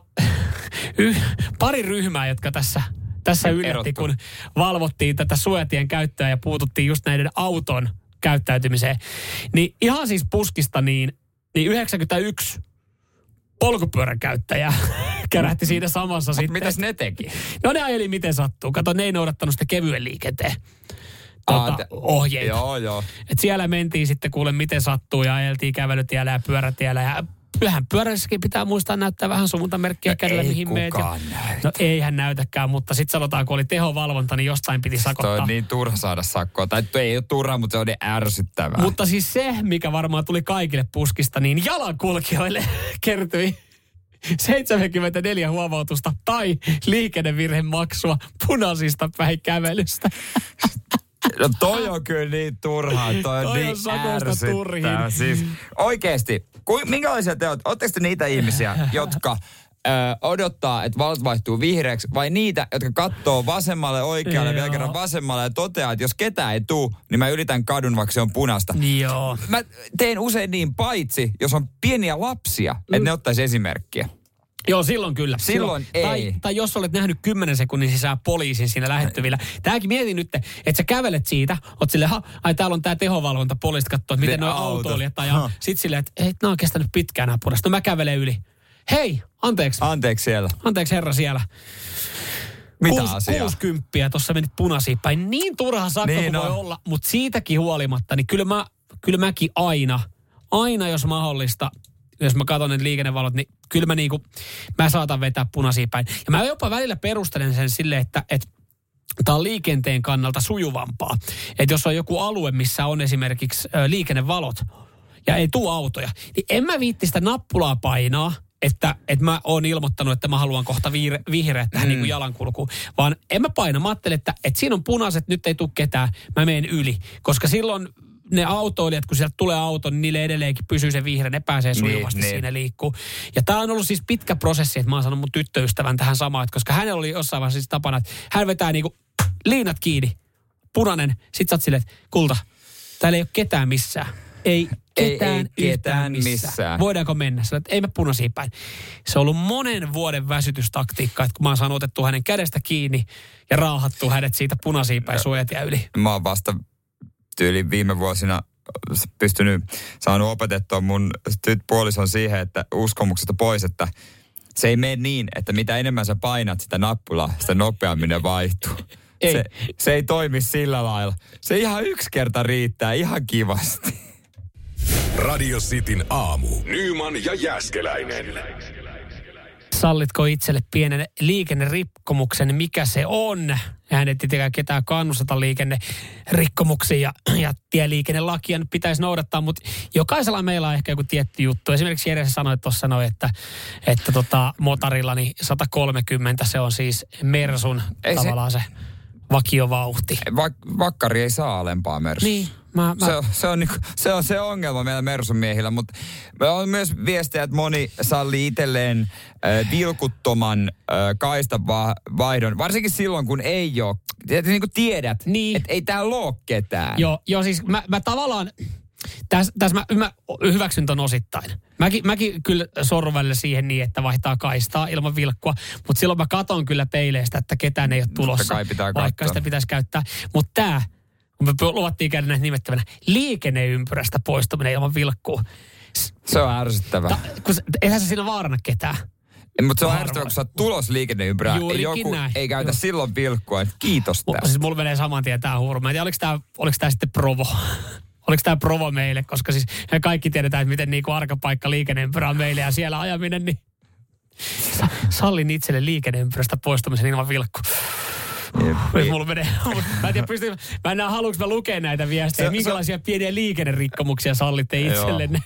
pari ryhmää, jotka tässä yllätti, kun valvottiin tätä suojatien käyttöä ja puututtiin just näiden auton käyttäytymiseen, niin ihan siis puskista niin 91 polkupyörän käyttäjää kärähti siinä samassa sitten. Mitäs ne teki? No ne ajeli miten sattuu. Kato, ne ei noudattanut sitä kevyen liikenteen ohjeita. Joo. Et siellä mentiin sitten kuule miten sattuu ja ajeltiin kävelytiellä ja pyörätiellä ja kyllähän pyörässäkin pitää muistaa näyttää vähän suuntamerkkiä no kädellä, mihin meet. No eihän näytäkään, mutta sitten sanotaan, kun oli tehovalvonta, niin jostain piti sakottaa. Se on niin turha saada sakkoa. Tai ei ole turha, mutta se on niin ärsyttävää. Mutta siis se, mikä varmaan tuli kaikille puskista, niin jalankulkijoille kertyi 74 huomautusta tai liikennevirhemaksua punaisista päin kävelystä. No toi on kyllä niin turhaa, toi on niin ärsyttää. Turhin. Siis oikeesti, minkälaisia te ootte? Ootteko te niitä ihmisiä, jotka odottaa, että valot vaihtuu vihreäksi, vai niitä, jotka katsoo vasemmalle, oikealle, vielä kerran vasemmalle ja toteaa, että jos ketään ei tuu, niin mä ylitän kadun, vaikka se on punaista. Joo. Mä teen usein niin paitsi, jos on pieniä lapsia, että ne ottaisi esimerkkiä. Joo, silloin kyllä. Silloin ei. Tai jos olet nähnyt 10 sekunnin sisään poliisin siinä lähettyvillä. Tämäkin mietin nyt, että sä kävelet siitä, oot silleen, täällä on tää tehovalvonta, poliisit katsoo, että miten nuo autoilijat. Ja sit silleen, että hei, nää on kestänyt pitkään nää purasta. No mä kävelen yli. Hei, anteeksi. Anteeksi herra siellä. Mitä asiaa? 60 tuossa menit punaisiin päin. Niin turha sakko niin, voi olla, mutta siitäkin huolimatta, niin kyllä mäkin aina jos mahdollista... Jos mä katson ne liikennevalot, niin kyllä mä saatan vetää punaisiin päin. Ja mä jopa välillä perustelen sen silleen, että tää on liikenteen kannalta sujuvampaa. Että jos on joku alue, missä on esimerkiksi liikennevalot ja ei tuu autoja, niin en mä viitti sitä nappulaa painaa, että mä oon ilmoittanut, että mä haluan kohta vihreät tähän niin kuin jalankulkuun. Vaan en mä paina. Mä ajattelin, että siinä on punaiset, nyt ei tuu ketään. Mä menen yli, koska silloin... Ne autoilijat, kun sieltä tulee auto, niin niille edelleenkin pysyy se vihreä, ne pääsee sujuvasti siinä liikkuu. Ja tää on ollut siis pitkä prosessi, että mä oon sanonut mun tyttöystävän tähän samaan, koska hänellä oli jossain vaiheessa siis tapana, että hän vetää niinku liinat kiinni, punainen, sit sä oot silleen, että kulta, täällä ei ole ketään missään. Ei ketään missään. Voidaanko mennä? Sä ei mä punaisiin päin. Se on ollut monen vuoden väsytystaktiikka, että kun mä oon saanut otettu hänen kädestä kiinni ja raahattu hänet siitä punaisiin päin suojatia yli. Mä oon vasta tyyliin viime vuosina saanut opetettua mun puolison siihen, että uskomuksesta pois, että se ei mene niin, että mitä enemmän sä painat sitä nappulaa, sitä nopeammin ne vaihtuu. Ei. Se ei toimi sillä lailla. Se ihan yksi kerta riittää ihan kivasti. Radio Cityn aamu. Nyman ja Jääskeläinen. Sallitko itselle pienen liikennerikkomuksen, mikä se on? Hän ei tietenkään ketään kannusteta liikennerikkomuksiin ja tieliikennelakia nyt pitäisi noudattaa, mutta jokaisella meillä on ehkä joku tietty juttu. Esimerkiksi Jere sanoi tuossa, että motorilla niin 130 se on siis Mersun ei tavallaan se vakiovauhti. Vakkari ei saa alempaa Mersun. Niin. Se on se ongelma meillä Mersun miehillä, mutta me on myös viestejä, että moni sallii itselleen vilkuttoman kaistavaihdon, varsinkin silloin, kun ei ole. Tiedät, että ei täällä ole ketään. Joo, siis mä tavallaan, mä hyväksyn ton osittain. Mäkin kyllä sorron välillä siihen niin, että vaihtaa kaistaa ilman vilkkua, mutta silloin mä katon kyllä peileestä, että ketään ei ole tulossa, vaikka sitä pitäisi käyttää. Mutta tämä, kun me luvattiin käydä näitä nimettävänä, liikenneympyrästä poistuminen ilman vilkkua. Se on ärsyttävää. Eihän se siinä vaarana ketään. Mutta se on ärsyttävää, kun sä oot tulos liikenneympyrää. Joku näin. Ei käytä silloin vilkkua. Kiitos tästä. Siis mulla menee saman tien tää hurma. Ja oliko tää sitten provo? Oliko tämä provo meille? Koska siis me kaikki tiedetään, että miten niinku arkapaikka liikenneympyrää meille ja siellä ajaminen, niin sallin itselle liikenneympyrästä poistumisen ilman vilkkua. Mä en näe, haluanko mä lukea näitä viestejä. Minkälaisia pieniä liikennerikkomuksia sallitte itsellenne?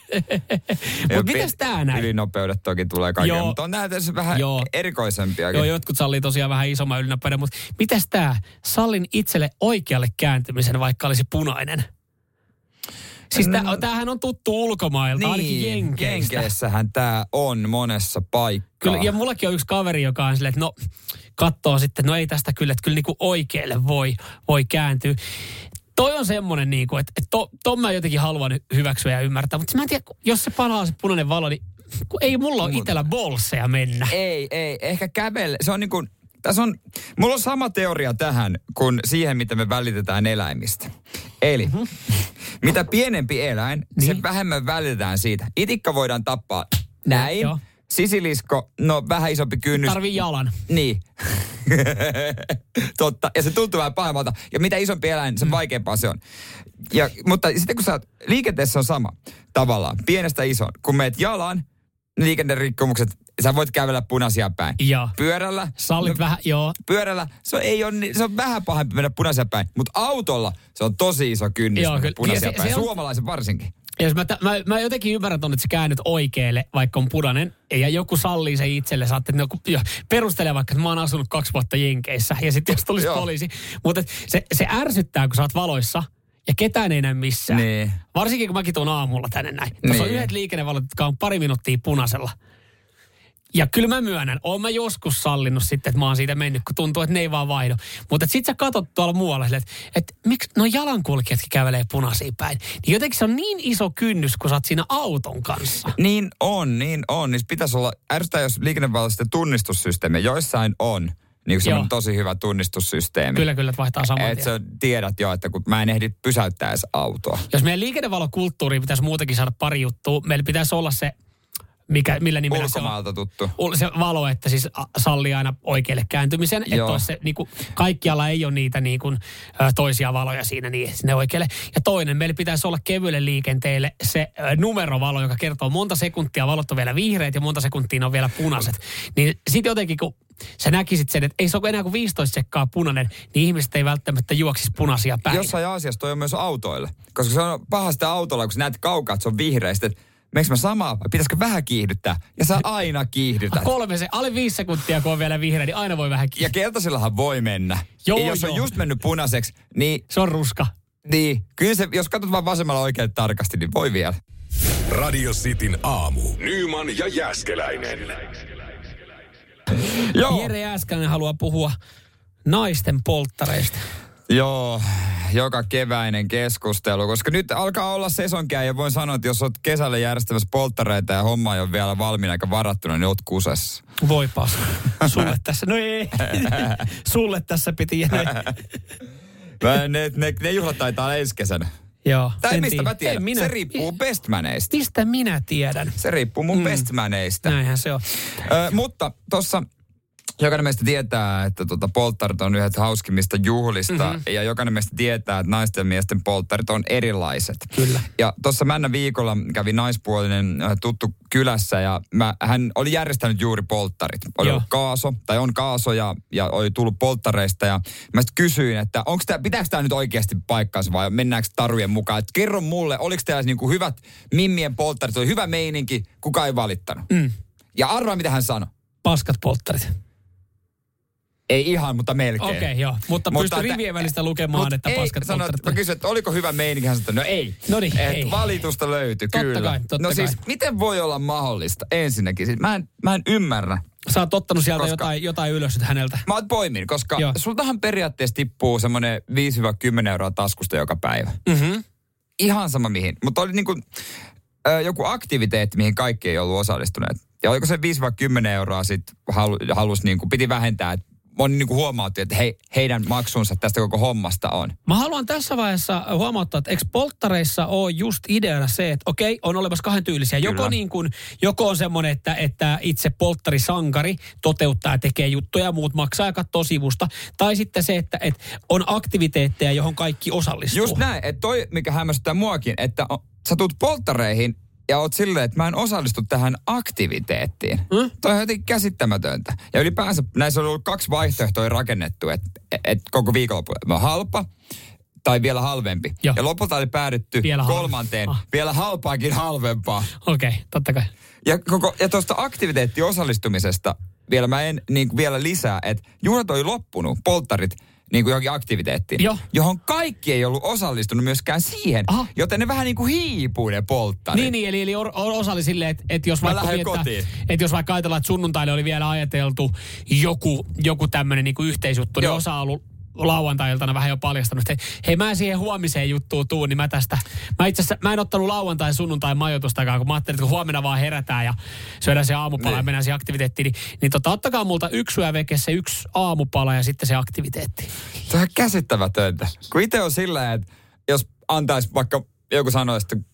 Mutta mitäs tää näin? Ylinopeudet toki tulee kaikille, mutta on näitä vähän erikoisempia. Joo, jotkut sallii tosiaan vähän isomman ylinopeudet, mutta mitäs tää? Sallin itselle oikealle kääntymisen, vaikka olisi punainen. Siis tämähän on tuttu ulkomailta, niin, ainakin Jenkeistä. Jenkeissähän tämä on monessa paikkaa. Kyllä, ja mullakin on yksi kaveri, joka on silleen, että kattoo sitten, ei tästä kyllä, että kyllä niinku oikealle voi kääntyä. Toi on semmoinen, niinku, että ton mä jotenkin haluan hyväksyä ja ymmärtää, mutta mä en tiedä, jos se palaa se punainen valo, niin ei mulla ole itsellä bolseja mennä. Ei, ehkä kävele. Se on niinku, mulla on sama teoria tähän kuin siihen, mitä me välitetään eläimistä. Eli mitä pienempi eläin, sen vähemmän välitetään siitä. Itikka voidaan tappaa näin. Joo. Sisilisko, vähän isompi kynnys. Tarvii jalan. Niin. Totta. Ja se tuntuu vähän pahemmalta. Ja mitä isompi eläin, sen vaikeampaa se on. Ja, mutta sitten kun sä oot, liikenteessä on sama tavallaan, pienestä isoon. Kun meet jalan, liikennerikkomukset, sä voit kävellä punaisia päin. Ja. Pyörällä. Sallit vähän, joo. Pyörällä. Se on vähän pahempi mennä punaisia päin. Mutta autolla se on tosi iso kynnys mennä punaisia päin. Suomalaisen varsinkin. Jos mä jotenkin ymmärrän ton, että sä käännyt oikealle, vaikka on punainen, ja joku sallii sen itselle, saatte, että perustelee vaikka, että mä oon asunut 2 vuotta Jenkeissä, ja sitten jos tulisi poliisi. Mutta se ärsyttää, kun sä oot valoissa, ja ketään ei näy missään. Niin. Varsinkin, kun mäkin tuon aamulla tänne näin. Tuossa on 1 liikennevalot, jotka on 2 minuuttia punaisella. Ja kyllä mä myönnän, oon mä joskus sallinut sitten, että mä oon siitä mennyt, kun tuntuu, että ne ei vaan vaihdu. Mutta sit sä katot tuolla muualla, että miksi nuo jalankulkijatkin kävelee punaisiin päin. Niin jotenkin se on niin iso kynnys, kun sä oot siinä auton kanssa. Niin on. Niin pitäisi olla, ärsyttää jos liikennevaloista tunnistussysteemi, joissain on. Niin se on tosi hyvä tunnistussysteemi. Kyllä, että vaihtaa saman tien. Että sä tiedät jo, että kun mä en ehdi pysäyttää edes autoa. Jos meidän liikennevalokulttuuriin pitäisi muutenkin saada pari juttua, meillä pitäisi olla se... Millä nimellä ulkomaalta se on? Tuttu. Se valo, että siis sallii aina oikealle kääntymisen. Että se, niinku, kaikkialla ei ole niitä niinku, toisia valoja siinä niin, sinne oikealle. Ja toinen, meillä pitäisi olla kevyelle liikenteelle se numerovalo, joka kertoo monta sekuntia. Valot on vielä vihreät ja monta sekuntia on vielä punaiset. Niin sitten jotenkin, kun sä näkisit sen, että ei se ole enää kuin 15 sekkaa punainen, niin ihmiset ei välttämättä juoksisi punaisia päin. Jossain asiassa toi on myös autoille. Koska se on pahasta autolla, kun sä näet kaukaa, että se on vihreistä. Meikö mä samaa? Pitäisikö vähän kiihdyttää? Ja sä aina kiihdytät. 3, alle 5 sekuntia, kun on vielä vihreä, niin aina voi vähän kiihdyttää. Ja keltaisellahan voi mennä. Jos on just mennyt punaiseksi, niin... Se on ruska. Niin. Kyllä se, jos katsot vaan vasemmalla oikein tarkasti, niin voi vielä. Radio Cityn aamu. Nyman ja Jääskeläinen. Jere Jääskeläinen haluaa puhua naisten polttareista. Joo. joka keväinen keskustelu, koska nyt alkaa olla sesonkia ja voin sanoa, että jos olet kesällä järjestämässä polttareita ja homma ei ole vielä valmiina eikä varattuna, niin olet kusessa. Voi paska. Sulle tässä, no ei. Sulle tässä piti jäädä. Ne juhlat taitaa ensi kesänä. Joo. Tai mistä mä tiedän? Se riippuu bestmaneista. Mistä minä tiedän? Se riippuu mun bestmaneista. Näinhän se on. Mutta tuossa jokainen meistä tietää, että polttarit on yhdet hauskimmista juhlista. Mm-hmm. Ja jokainen meistä tietää, että naisten ja miesten polttarit on erilaiset. Kyllä. Ja tuossa männä viikolla kävi naispuolinen tuttu kylässä ja hän oli järjestänyt juuri polttarit. On kaaso ja oli tullut polttareista. Ja mä sitten kysyin, että pitääkö tämä nyt oikeasti paikkaansa vai mennäänkö tarujen mukaan? Et kerro mulle, oliko teillä niinku hyvät mimmien polttarit? Oli hyvä meininki, kuka ei valittanut. Mm. Ja arvaa, mitä hän sanoi. Paskat polttarit. Ei ihan, mutta melkein. Okei, joo. Mutta pystyi rivien välistä lukemaan, että paskat polttarit. Mä kysyin, että oliko hyvä meininki, hän sanoi, että no ei. No niin, ei. Valitusta löytyi, kyllä. Totta kai. Siis, miten voi olla mahdollista ensinnäkin? Siis, mä en ymmärrä. Sä oot ottanut sieltä jotain ylös häneltä. Mä oot poimin, koska sultahan periaatteessa tippuu semmoinen 5-10 € taskusta joka päivä. Mm-hmm. Ihan sama mihin. Mutta oli niinku joku aktiviteetti, mihin kaikki ei ollut osallistuneet. Ja oliko se 5-10 € sitten halusi, niinku, piti vähentää, moni niinku huomautti, että heidän maksunsa tästä koko hommasta on. Mä haluan tässä vaiheessa huomauttaa, että eikö polttareissa ole just ideana se, että okei, on olemassa kahden tyylisiä. Joko on semmoinen, että itse polttarisankari toteuttaa ja tekee juttuja ja muut maksaa ja katsoo sivusta. Tai sitten se, että on aktiviteetteja, johon kaikki osallistuu. Just näin, että toi mikä hämmästyttää muakin, että sä tulet polttareihin ja oot silleen, että mä en osallistu tähän aktiviteettiin. Hmm? Toi on jotenkin käsittämätöntä. Ja ylipäänsä näissä on ollut 2 vaihtoehtoja rakennettu, että koko viikonloppu on halpa tai vielä halvempi. Joo. Ja lopulta oli päädytty kolmanteen, vielä halpaakin halvempaa. Okei, totta kai. Ja tuosta aktiviteettiosallistumisesta vielä mä en niin vielä lisää, että juuret oli loppunut, polttarit, niin kuin johonkin aktiviteettiin, johon kaikki ei ollut osallistunut myöskään siihen, joten ne vähän niin kuin hiipuu ne polttarit. Niin, eli osa oli silleen, että jos vaikka ajatellaan, että sunnuntaille oli vielä ajateltu joku tämmöinen niin kuin yhteisjuttu, niin osa on ollut lauantai-iltana vähän jo paljastanut, että hei mä siihen huomiseen juttuun tuun, niin mä en ottanut lauantai sunnuntai majoitustakaan, kun mä ajattelin, että kun huomenna vaan herätään ja syödään se aamupala ja mennään siihen aktiviteettiin, niin ottakaa multa yksi yöveke se yksi aamupala ja sitten se aktiviteetti. Se on käsittämätöntä. Kun itse on sillä, että jos antaisi vaikka joku sanoisi, että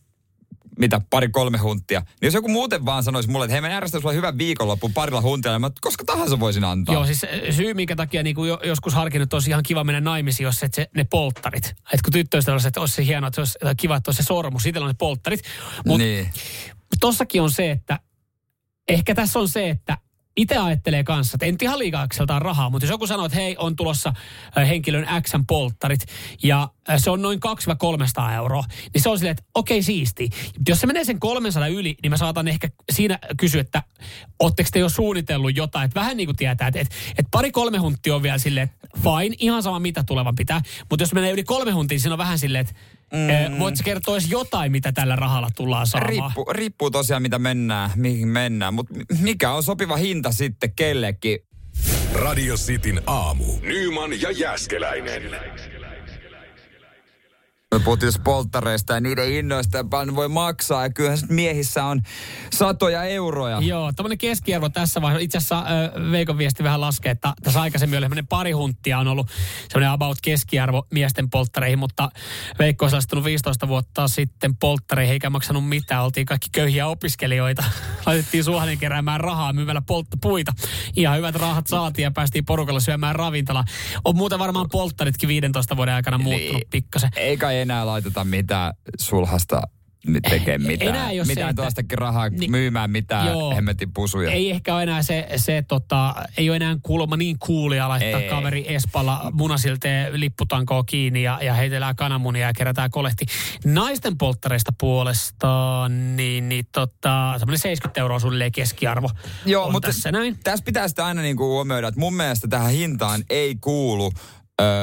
2-3 hunttia. Niin jos joku muuten vaan sanoisi mulle, että hei mä järjestän sulle hyvän viikonloppuun 2 huntilla, mä koska tahansa voisin antaa. Joo, siis syy minkä takia niin kuin joskus harkinnut, olisi ihan kiva mennä naimisiin, jos et ne polttarit. Että kun tyttöistä olisi, että olisi se hienoa, että olisi kiva, että olisi se sormus, itsellä on ne polttarit. Mutta tossakin on se, että ehkä tässä on se, että itse ajattelee kanssa, että en ihan liikaakseltaan rahaa, mutta jos joku sanoo, että hei, on tulossa henkilön X:n polttarit ja se on noin 200-300 €, niin se on silleen, että okei, siisti. Jos se menee sen 300 yli, niin mä saatan ehkä siinä kysyä, että ootteko te jo suunnitellut jotain, että vähän niin kuin tietää, että 2-3 hunttia on vielä silleen, fine, ihan sama mitä tulevan pitää, mutta jos menee yli 3 huntiin, siinä on vähän silleen, että voitko kertoa jotain, mitä tällä rahalla tullaan saamaan? Riippuu tosiaan, mihin mennään. Mutta mikä on sopiva hinta sitten kellekin? Radio Cityn aamu. Nyman ja Jääskeläinen. Me puhuttiin polttareista ja niiden hinnoista ja paljon voi maksaa. Ja kyllähän miehissä on satoja euroja. Joo, tämmöinen keskiarvo tässä vaiheessa. Itse asiassa Veikon viesti vähän laskee, että tässä aikaisemmin oli 2 hunttia on ollut semmoinen about keskiarvo miesten polttareihin. Mutta Veikko on salastunut 15 vuotta sitten polttareihin eikä maksanut mitään. Oltiin kaikki köyhiä opiskelijoita. Laitettiin Suohanen keräämään rahaa myymällä puita. Ihan hyvät rahat saatiin ja päästiin porukalla syömään ravintola. On muuten varmaan polttaritkin 15 vuoden aikana muuttunut pikkasen. Ei enää laiteta mitään sulhasta tekee mitään. Mitään tuostakin rahaa myymään mitään hemmetin pusuja. Ei ehkä ole enää ei ole enää kuulemma niin coolia laittaa kaveri Espalla munasilteen lipputankoon kiinni ja heitellään kananmunia ja kerätään kolehti. Naisten polttareista puolestaan, semmoinen 70 € suunnilleen keskiarvo. Joo, mutta tässä pitää sitä aina niinku huomioida, että mun mielestä tähän hintaan ei kuulu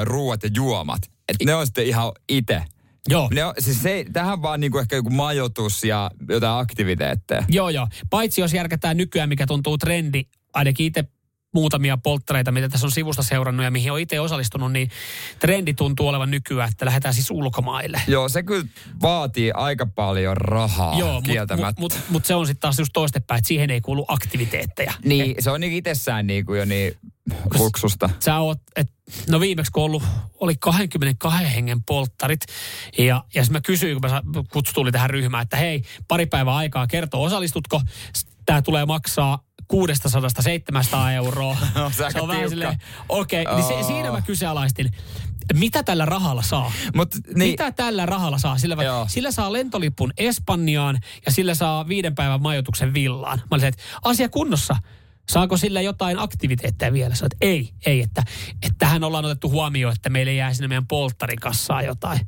ruuat ja juomat. Että ne on sitten ihan itse. Joo. Tähän vaan niinku ehkä joku majoitus ja jotain aktiviteetteja. Joo. Paitsi jos järkätään nykyään, mikä tuntuu trendi, ainakin itse muutamia polttareita, mitä tässä on sivusta seurannut ja mihin on itse osallistunut, niin trendi tuntuu olevan nykyään, että lähdetään siis ulkomaille. Joo, se kyllä vaatii aika paljon rahaa. Joo, kieltämättä. Mutta se on sitten taas just toistepäin, että siihen ei kuulu aktiviteetteja. Niin, se on niin itsessään niin kuin jo niin luksusta. Sä oot, no viimeksi kun ollut, oli 22 hengen polttarit ja mä kysyin, kun mä kutsutulin tähän ryhmään, että hei, pari päivää aikaa kertoa, osallistutko? Tää tulee maksaa 600–700 €. No, se on vähän silleen, okei, niin siinä mä kyseenalaistin. Mitä tällä rahalla saa? Mitä tällä rahalla saa? Sillä saa lentolipun Espanjaan ja sillä saa 5 päivän majoituksen villaan. Mä olisin, että asia kunnossa. Saako sillä jotain aktiviteetteja vielä? Sä olet, ei, että tähän ollaan otettu huomioon, että meille jää sinne meidän polttarikassaan jotain.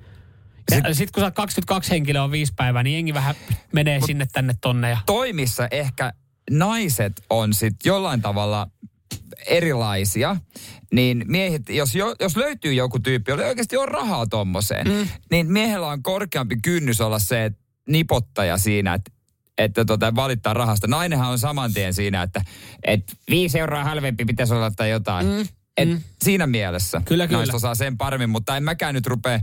Sitten kun sä 22 henkilöä on 5 päivää, niin jengi vähän menee sinne tänne tonne. Ja... Toimissa ehkä naiset on sitten jollain tavalla erilaisia, niin miehet, jos löytyy joku tyyppi, jolla oikeasti on rahaa tommoseen, niin miehellä on korkeampi kynnys olla se nipottaja siinä, että valittaa rahasta. Nainenhan on saman tien siinä, että 5 euroa halvempi pitäisi olla tai jotain. Siinä mielessä kyllä. Naista saa sen paremmin, mutta en mäkään nyt rupea.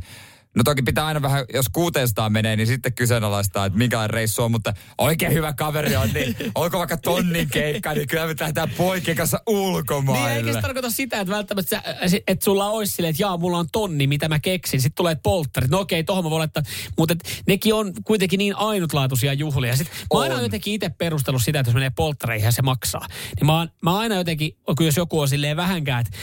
No toki pitää aina vähän, jos 600 menee, niin sitten kyseenalaistaa, että mikä reissu on, mutta oikein hyvä kaveri on, niin olko vaikka tonnin keikka, niin kyllä me lähdetään poikien kanssa ulkomaille. Niin eikä se tarkoita sitä, että välttämättä, että sulla olisi silleen, että jaa, mulla on tonni, mitä mä keksin, sitten tulee polttarit, no okei, tohon mä voin laittaa, mutta nekin on kuitenkin niin ainutlaatuisia juhlia. Sitten mä aina jotenkin itse perustellut sitä, että jos menee polttareihin ja se maksaa, niin mä aina jotenkin, kun jos joku on silleen vähänkään, että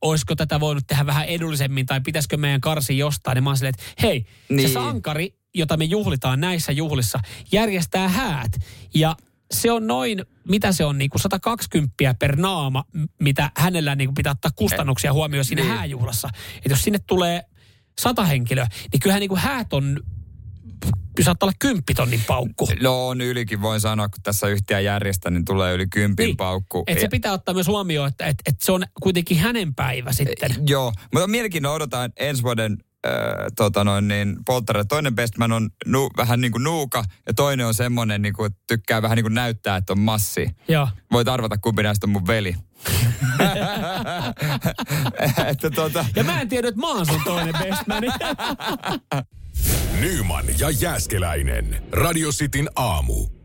olisiko tätä voinut tehdä vähän edullisemmin tai pitäisikö meidän karsi jostain, niin silleen, että hei, niin. Se sankari, jota me juhlitaan näissä juhlissa, järjestää häät. Ja se on noin, mitä se on, niin kuin 120 per naama, mitä hänellä niin kuin pitää ottaa kustannuksia huomioon siinä niin. Hääjuhlassa. Että jos sinne tulee 100 henkilöä, niin kyllähän niin kuin häät on... Saattaa olla 10 000 paukku. No on ylikin, voin sanoa, kun tässä yhtiön järjestää, niin tulee yli 10 niin, paukku. Että se pitää ottaa myös huomioon, että se on kuitenkin hänen päivä sitten. Joo, mutta mielenkiinnolla odotan ensi vuoden polttareita. Toinen bestman on vähän niin kuin nuuka ja toinen on semmoinen, niin kuin, tykkää vähän niin kuin näyttää, että on massia. Joo. Voit arvata, kumpi näistä on mun veli. Ja mä en tiedä, että mä oon sun toinen bestman. Nyman ja Jääskeläinen. Radio Cityn aamu.